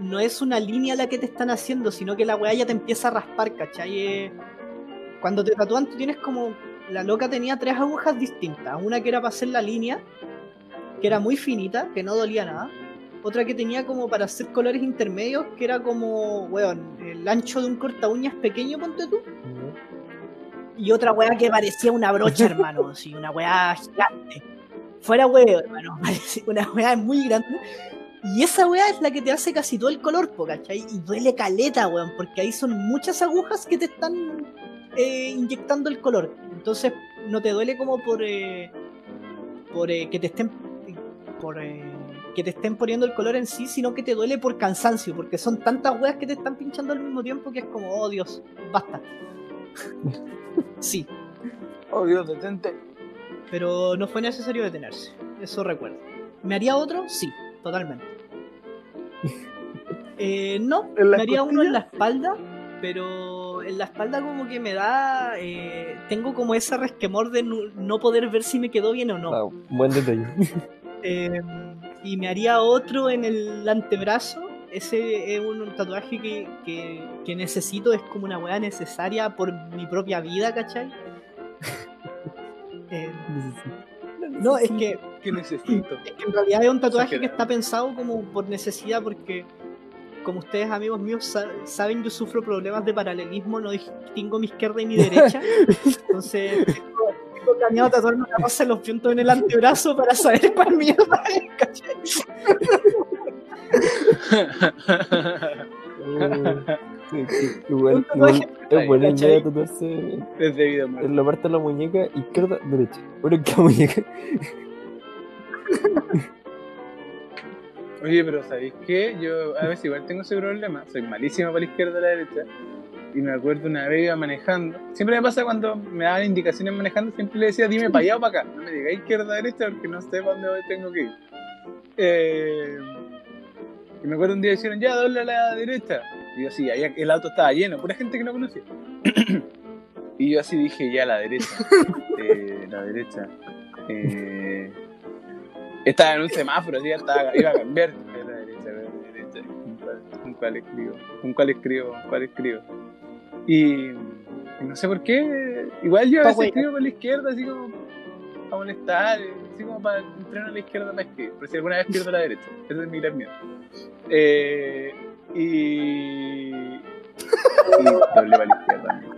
no es una línea la que te están haciendo, sino que la weá ya te empieza a raspar, ¿cachai? Cuando te tatúan tú tienes como... La loca tenía tres agujas distintas. Una que era para hacer la línea, que era muy finita, que no dolía nada. Otra que tenía como para hacer colores intermedios, que era como, weón, el ancho de un corta uñas pequeño, ponte tú. Y otra weá que parecía una brocha, hermano, así, una weá gigante. Fuera weá, hermano, una weá muy grande. Y esa weá es la que te hace casi todo el color, po, ¿cachai? Y duele caleta, weón, porque ahí son muchas agujas que te están eh, inyectando el color. Entonces no te duele como por eh, por eh, que te estén por eh, que te estén poniendo el color en sí, sino que te duele por cansancio, porque son tantas weas que te están pinchando al mismo tiempo que es como, oh Dios, basta. Sí. Oh Dios, detente. Pero no fue necesario detenerse, eso recuerdo. ¿Me haría otro? Sí. Totalmente. Eh, no, me haría costilla? Uno en la espalda, pero en la espalda como que me da... Eh, tengo como ese resquemor de no, no poder ver si me quedó bien o no. Wow, buen detalle. Eh, y me haría otro en el antebrazo. Ese es un tatuaje que, que, que necesito, es como una hueá necesaria por mi propia vida, ¿cachai? eh, No, es que, que necesito. Es que en realidad es un tatuaje que está pensado como por necesidad, porque como ustedes, amigos míos, saben, yo sufro problemas de paralelismo, no distingo mi izquierda y mi derecha. Entonces, tengo planeado tatuarme una cosa en los vientos en el antebrazo para saber cuál mierda es, ¿cachai? Igual, igual, es bueno el medio de tatuarse en la parte de la muñeca izquierda, derecha. Bueno, ¿qué muñeca? Oye, pero ¿sabéis qué? Yo a veces igual tengo ese problema. Soy malísima para la izquierda y la derecha. Y me acuerdo una vez iba manejando. Siempre me pasa cuando me daban indicaciones manejando, siempre le decía, dime para allá o para acá. No me diga izquierda o derecha porque no sé para dónde tengo que ir. Eh... Y me acuerdo un día dijeron, ya, dobla a la derecha. Y yo así, allá el auto estaba lleno, pura gente que no conocía. Y yo así dije, ya, la derecha. Eh, la derecha. Eh, estaba en un semáforo, así estaba, iba a cambiar. La derecha, la derecha. ¿Con cuál escribo? ¿Con cuál escribo? ¿Con cuál escribo? Y, y no sé por qué. Igual yo a veces escribo por la izquierda, así como para molestar, así como para entrenar a la izquierda para escribir. Pero si alguna vez pierdo la derecha, ese es mi gran miedo. Eh... Y... y doble para la izquierda, amigo.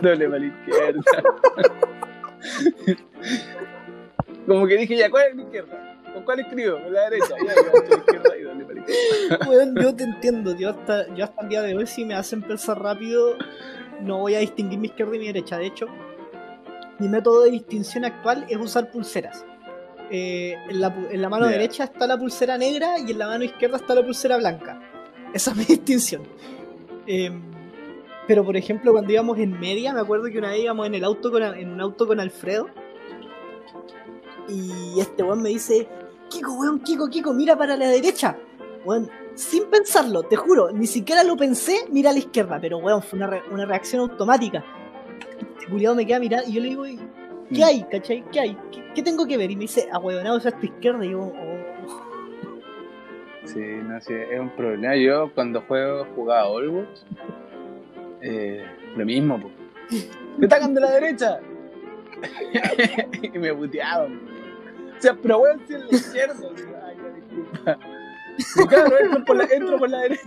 Doble para la izquierda. Como que dije, ya, ¿cuál es mi izquierda? ¿Con cuál escribo? ¿Con la derecha? Ya, yo a la izquierda y doble para la izquierda. Bueno, yo te entiendo, yo hasta, yo hasta el día de hoy, si me hacen pensar rápido, no voy a distinguir mi izquierda y mi derecha. De hecho, mi método de distinción actual es usar pulseras. Eh, en, la, en la mano yeah. derecha está la pulsera negra y en la mano izquierda está la pulsera blanca. Esa es mi distinción. Eh, pero por ejemplo, cuando íbamos en media, me acuerdo que una vez íbamos en el auto con, en un auto con Alfredo y este weón me dice, Kiko, weón, Kiko, Kiko, mira para la derecha. Weón, sin pensarlo, te juro, ni siquiera lo pensé, mira a la izquierda, pero weón, fue una, re, una reacción automática. Este culiado me queda mirando y yo le digo, ¿qué hay? ¿Cachai? ¿Qué hay? ¿Qué, qué tengo que ver? Y me dice, ahuevonado, o sea, es tu izquierda. Y yo, oh. Sí, no sé, sí, es un problema. Yo cuando juego, jugaba a Overwatch, eh, lo mismo, po. ¡Me atacan de la derecha! Y me puteaban. O sea, pero weón, si es la izquierda. Ay, disculpa. Claro, entro por la, entro por la derecha.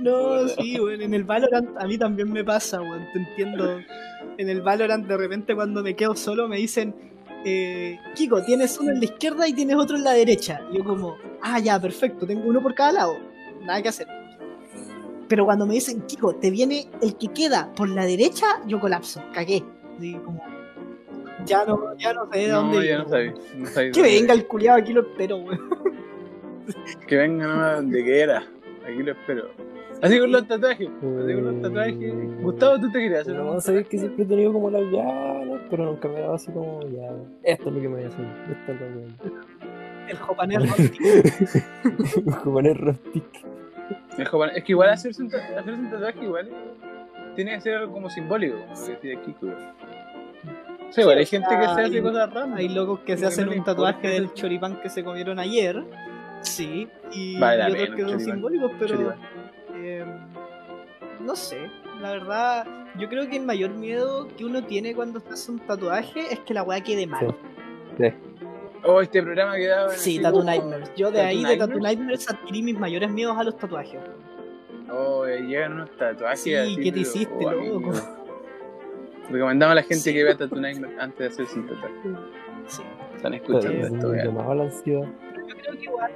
No, sí, weón, en el Valorant a mí también me pasa, weón, te entiendo. En el Valorant de repente cuando me quedo solo me dicen, eh, Kiko, tienes uno en la izquierda y tienes otro en la derecha. Y yo como, ah, ya, perfecto, tengo uno por cada lado, nada que hacer. Pero cuando me dicen, Kiko, te viene el que queda por la derecha, yo colapso, cagué. Así como, ya no, ya no sé de dónde no, ir, ya no sabía, no sabía que venga ir. El culiado, aquí lo espero, weón. Que venga de que era, aquí lo espero. Así con los tatuajes, así con los tatuajes. Gustavo, ¿tú te querías hacer? No, sabés que siempre he tenido como las llaves, pero nunca me daba así como ya. Esto es lo que me voy a hacer, esto es lo que me... El Jopaner Rostic. El Jopaner Rostic. Es que igual hacerse un, ta- hacerse un tatuaje igual tiene que ser algo como simbólico, como decía Kiko. O sea, igual hay gente que se hace cosas raras. Hay locos que se hacen un tatuaje del choripán que se comieron ayer. Sí, y, vale, y otros que son simbólicos, pero eh, no sé, la verdad, yo creo que el mayor miedo que uno tiene cuando se hace un tatuaje es que la weá quede mal. Sí. Sí. Oh, este programa quedaba. Sí, Tattoo Nightmares. Yo de ahí, de Tattoo Nightmares, adquirí mis mayores miedos a los tatuajes. Oh, eh, llegan unos tatuajes. Sí, así, ¿qué te hiciste, oh, loco? Recomendamos a la gente sí. que vea Tattoo Nightmares antes de hacerse un tatuaje. Sí. Están escuchando sí. esto, ¿verdad? Llamado a la ansiedad. Yo creo que igual.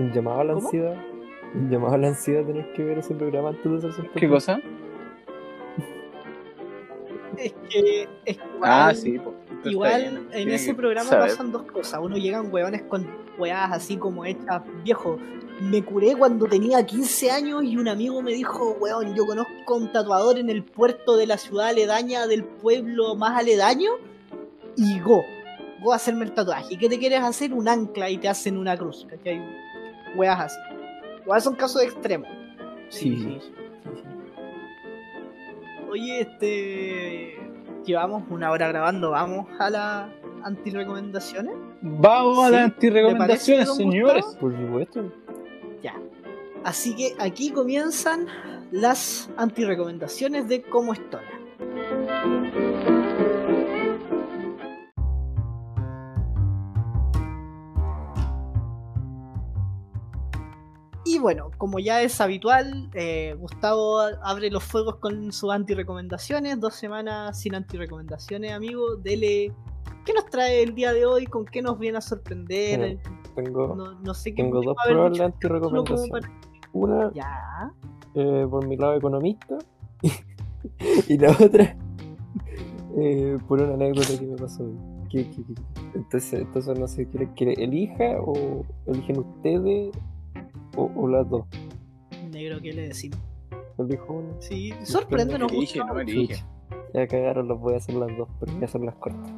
Un llamado a la ¿Cómo? ansiedad. Un llamado a la ansiedad, tenés que ver ese programa antes de hacerse un tatuaje. ¿Qué cosa? Es que. Es que ah, igual, sí, pues. Igual en ese programa saber. pasan dos cosas. Uno, llegan hueones con hueadas así como hechas. Viejo, me curé cuando tenía quince años y un amigo me dijo, hueón, yo conozco a un tatuador en el puerto de la ciudad aledaña, del pueblo más aledaño, y go, go a hacerme el tatuaje. ¿Y qué te quieres hacer? Un ancla, y te hacen una cruz, ¿cachai? Hueas así. Igual son casos extremos. Sí, sí, sí, sí, sí. Oye, este... llevamos una hora grabando, vamos a las antirrecomendaciones. Vamos sí, a las antirrecomendaciones, señores. Por supuesto. Ya. Así que aquí comienzan las antirrecomendaciones de Cómo Estona. Y bueno, como ya es habitual, eh, Gustavo abre los fuegos con sus antirrecomendaciones. Dos semanas sin antirrecomendaciones, amigo. Dele, ¿qué nos trae el día de hoy? ¿Con qué nos viene a sorprender? Tengo, no, no sé qué tengo dos pruebas de antirrecomendación. Para... Una, ya. Eh, por mi lado economista, y la otra, eh, por una anécdota que me pasó hoy. ¿Qué, qué, qué? Entonces, entonces, no sé, ¿quieren que elija o eligen ustedes? O, o las dos. Negro, ¿qué le decimos? Elijo una. Sí, sorpréndenos. No elige, no elige. Ya cagaron, los voy a hacer las dos, pero voy a hacer las cortas.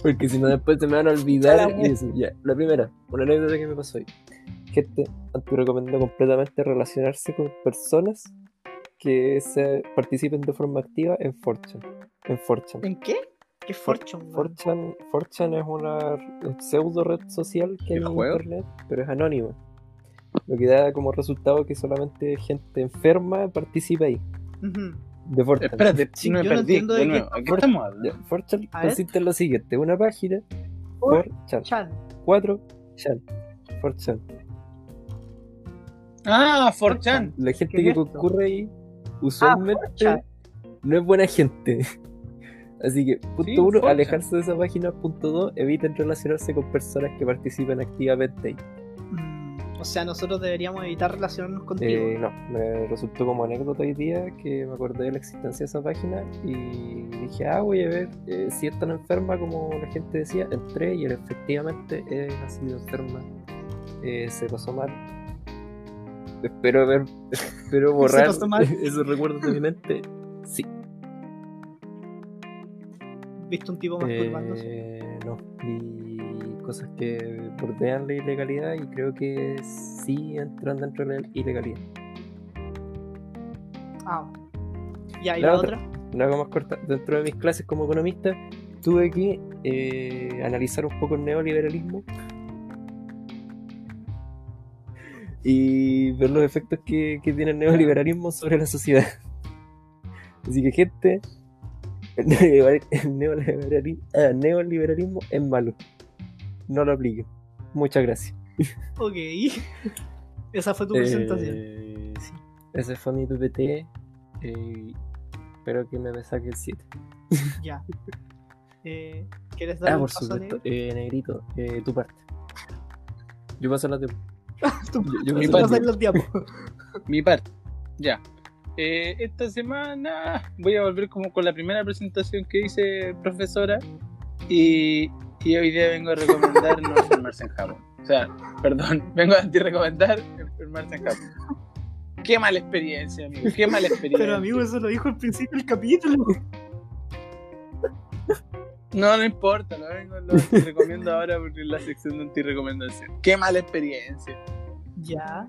Porque si no, después se me van a olvidar. Y eso, ya. La primera, una anécdota que me pasó hoy. Gente, te recomiendo completamente relacionarse con personas que se participen de forma activa en cuatro chan. ¿En cuatro chan? ¿En qué? ¿Qué es cuatro chan? cuatro chan, cuatro chan es una pseudo red social que hay en internet, pero es anónima. Lo que da como resultado que solamente gente enferma participa ahí. Uh-huh. De cuatro chan. Espérate, si no me perdí. No de de nuevo. ¿Qué estamos hablando? cuatro chan consiste en lo siguiente: una página. cuatro chan. cuatro chan. cuatro chan. Ah, cuatro chan. La gente que concurre ahí usualmente ah, no es buena gente. Así que, punto sí, uno, cuatro chan. Alejarse de esa página. Punto dos, eviten relacionarse con personas que participan activamente ahí. O sea, nosotros deberíamos evitar relacionarnos contigo. Eh, no, me resultó como anécdota hoy día que me acordé de la existencia de esa página y dije, ah, voy a ver eh, si es tan enferma como la gente decía. Entré y efectivamente eh, ha sido enferma. Eh, se pasó mal. Espero ver, espero borrar ¿Se pasó mal? esos recuerdos de mi mente. Sí. ¿Viste un tipo masturbándose? Eh, no, vi cosas que bordean la ilegalidad y creo que sí entran dentro de la ilegalidad. Ah, ya, ¿y la, la otra? Una cosa más corta. Dentro de mis clases como economista tuve que eh, analizar un poco el neoliberalismo y ver los efectos que, que tiene el neoliberalismo sobre la sociedad. Así que, gente, el neoliberalismo, el neoliberalismo es malo. No lo apliquen. Muchas gracias. Ok. Esa fue tu eh, presentación. Sí. Ese fue mi P P T. Eh, espero que me saque el siete. Ya. Eh, ¿Quieres dar ah, un por paso supuesto. A eh, Negrito, eh, tu parte. Yo paso la tiempo. tu, yo, yo mi paso la tiempo. Mi parte. Ya. Eh, esta semana voy a volver como con la primera presentación que hice, profesora. Y, y hoy día vengo a recomendar no enfermarse en Japón. O sea, perdón, vengo a anti-recomendar enfermarse en Japón. Qué mala experiencia, amigo. Qué mala experiencia. Pero, amigo, eso lo dijo al principio del capítulo. No, no importa, lo, vengo, lo recomiendo ahora porque es la sección de anti-recomendación. Qué mala experiencia. Ya.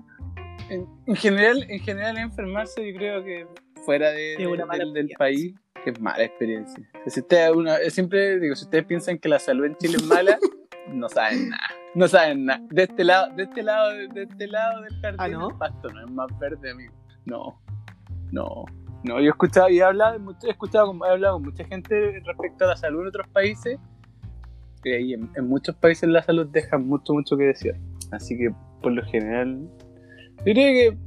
En, en general, en general enfermarse, yo creo que fuera de, de, del, del país es mala experiencia. Si usted, uno, siempre digo, si ustedes piensan que la salud en Chile es mala, no saben nada. No saben nada. De este lado, de este lado, de este lado del jardín, ¿ah, no? El pasto no es más verde, amigo. No, no. No, yo he escuchado y he hablado, he escuchado, he hablado con mucha gente respecto a la salud en otros países. Eh, y en, en muchos países la salud deja mucho, mucho que desear. Así que, por lo general, yo creo que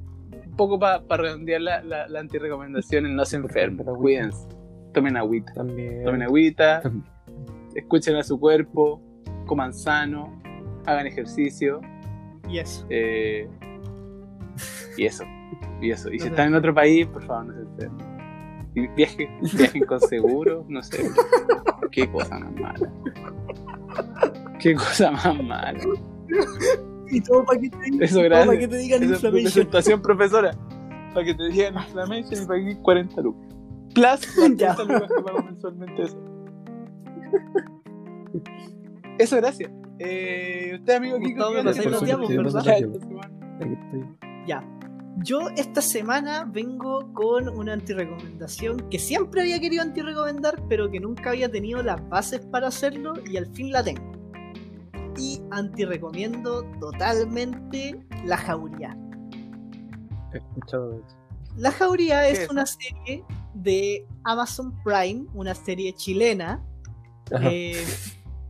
un poco para pa redondear la, la, la antirrecomendación, no se enfermen, cuídense. Tomen agüita. También. Tomen agüita. También. Escuchen a su cuerpo. Coman sano. Hagan ejercicio. Y eso. Eh, y eso. Y eso. Y no si están en otro país, por favor, no se enfermen. Viajen, viajen con seguro, no sé. Qué cosa más mala. Qué cosa más mala. Y todo para que te digan, eso, gracias. Para que te digan eso, inflammation. Presentación, profesora. Para que te digan inflammation y para que cuarenta lucas. Plus cuarenta lucas que pago mensualmente eso. Eso, gracias. Eh, usted, amigo Kiko, ya. Yo esta semana vengo con una antirrecomendación que siempre había querido antirrecomendar, pero que nunca había tenido las bases para hacerlo y al fin la tengo. Y antirrecomiendo totalmente La Jauría. He escuchado eso. La Jauría es, es una serie de Amazon Prime, una serie chilena. Eh,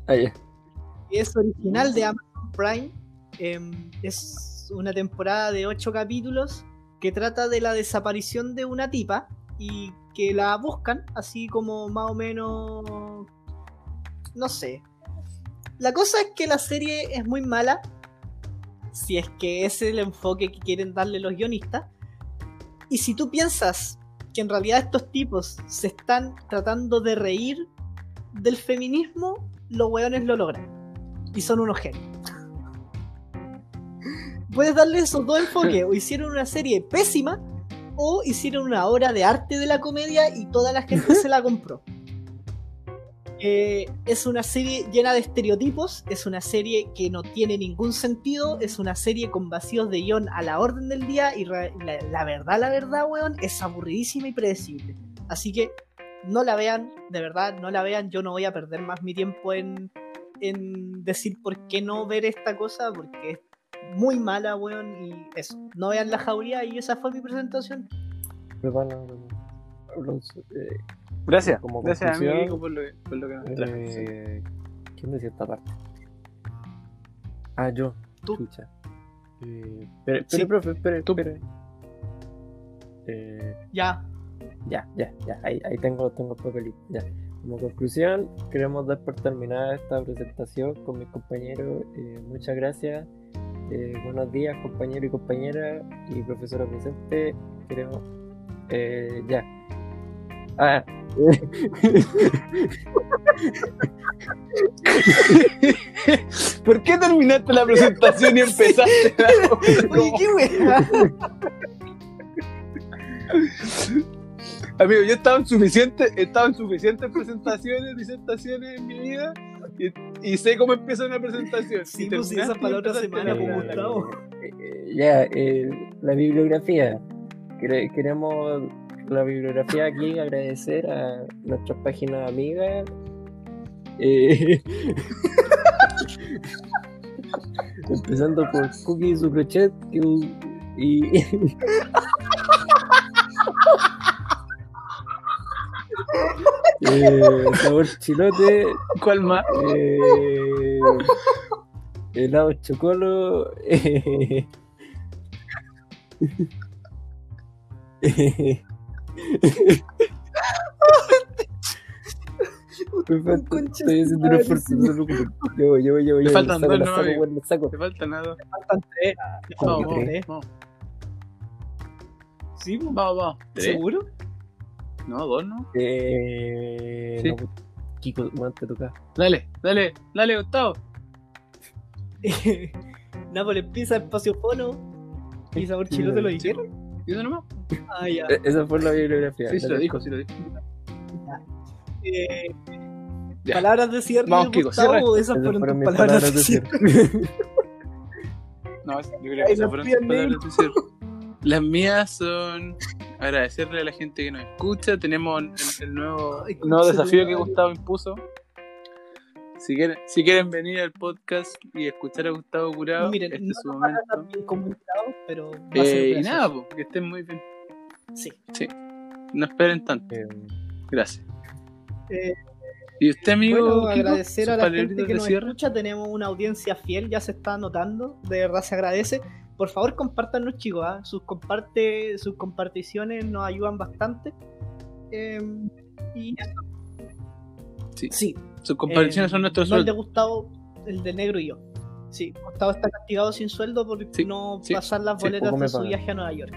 ah, yeah. Es original de Amazon Prime. Eh, es una temporada de ocho capítulos que trata de la desaparición de una tipa y que la buscan, así como más o menos, no sé. La cosa es que la serie es muy mala, si es que ese es el enfoque que quieren darle los guionistas. Y si tú piensas que en realidad estos tipos se están tratando de reír del feminismo, los hueones lo logran. Y son unos genios. Puedes darle esos dos enfoques. O hicieron una serie pésima, o hicieron una obra de arte de la comedia y toda la gente se la compró. Eh, es una serie llena de estereotipos, es una serie que no tiene ningún sentido, es una serie con vacíos de guión a la orden del día y la, la verdad, la verdad, weón, es aburridísima y predecible. Así que no la vean, de verdad, no la vean. Yo no voy a perder más mi tiempo en, en decir por qué no ver esta cosa, porque es muy mala, weón, y eso. No vean La Jauría y esa fue mi presentación. Gracias, como gracias amigo por lo que, por lo que nos traje. Eh, ¿Quién decía esta parte? Ah, yo. Tú. Escucha. Eh, pero, pero, sí. profe, pero, tú. Pero. Eh, ya. Ya, ya, ya. Ahí, ahí tengo, tengo el papelito. Ya. Como conclusión, queremos dar por terminada esta presentación con mis compañeros. Eh, muchas gracias. Eh, buenos días, compañero y compañera y profesora presente. Queremos. Eh, ya. Ah. ¿Por qué terminaste la presentación y empezaste la... Oye, qué wea. Amigo, yo estaba en suficiente, estaba en suficientes presentaciones, disertaciones en mi vida y, y sé cómo empieza una presentación. Sí, pues si esa para otra semana, como Gustavo. Ya, la bibliografía. Queremos la bibliografía aquí, agradecer a nuestras páginas amigas. Eh, empezando por Cookie y su crochet. Que, y, y eh, sabor chilote. ¿Cuál más? Eh, helado chocolo. Eh, eh, Me faltan dos, no. Me falta nada. Me faltan tres. Vamos, tres. Sí, vamos, vamos. ¿Seguro? No, dos no. Eh. Sí. No, Kiko, te toca. Dale, dale, dale, Gustavo. Nápoles pizza, espacio fono. ¿Y sabor chilote lo dijeron? ¿Y eso nomás? Ah, ya. Esa fue la bibliografía. Sí, se lo dijo, sí lo dijo. Eh, palabras de cierre. Vamos, Kiko, Gustavo, esas fueron, fueron tus palabras, palabras de cierre. No, yo creo que esas fueron tus palabras de cierre. Las mías son agradecerle a la gente que nos escucha. Tenemos el, el nuevo, Ay, nuevo desafío que Gustavo impuso. Si quieren, si quieren venir al podcast y escuchar a Gustavo Curado, miren, este no es su momento. Pero eh, y nada, po, que estén muy bien. Sí. Sí. No esperen tanto. Gracias. Eh, y usted, amigo, bueno, agradecer a la gente que nos escucha. Tenemos una audiencia fiel, ya se está notando, de verdad se agradece. Por favor, compártanos, chicos, ¿eh? sus comparte sus comparticiones nos ayudan bastante, eh, y eso. Sí, sí, sus comparticiones eh, son nuestro sueldo. El de Gustavo, el de Negro y yo. Sí, Gustavo está castigado sin sueldo por sí, no sí, pasar las sí, boletas de su pagan. Viaje a Nueva York.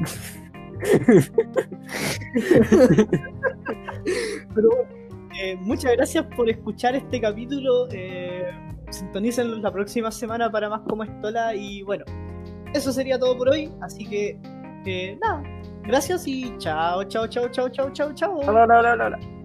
Pero bueno, Eh, muchas gracias por escuchar este capítulo. Eh, sintonícenlos la próxima semana para más Como Estola. Y bueno, eso sería todo por hoy. Así que, eh, nada, gracias y chao, chao, chao, chao, chao, chao, chao.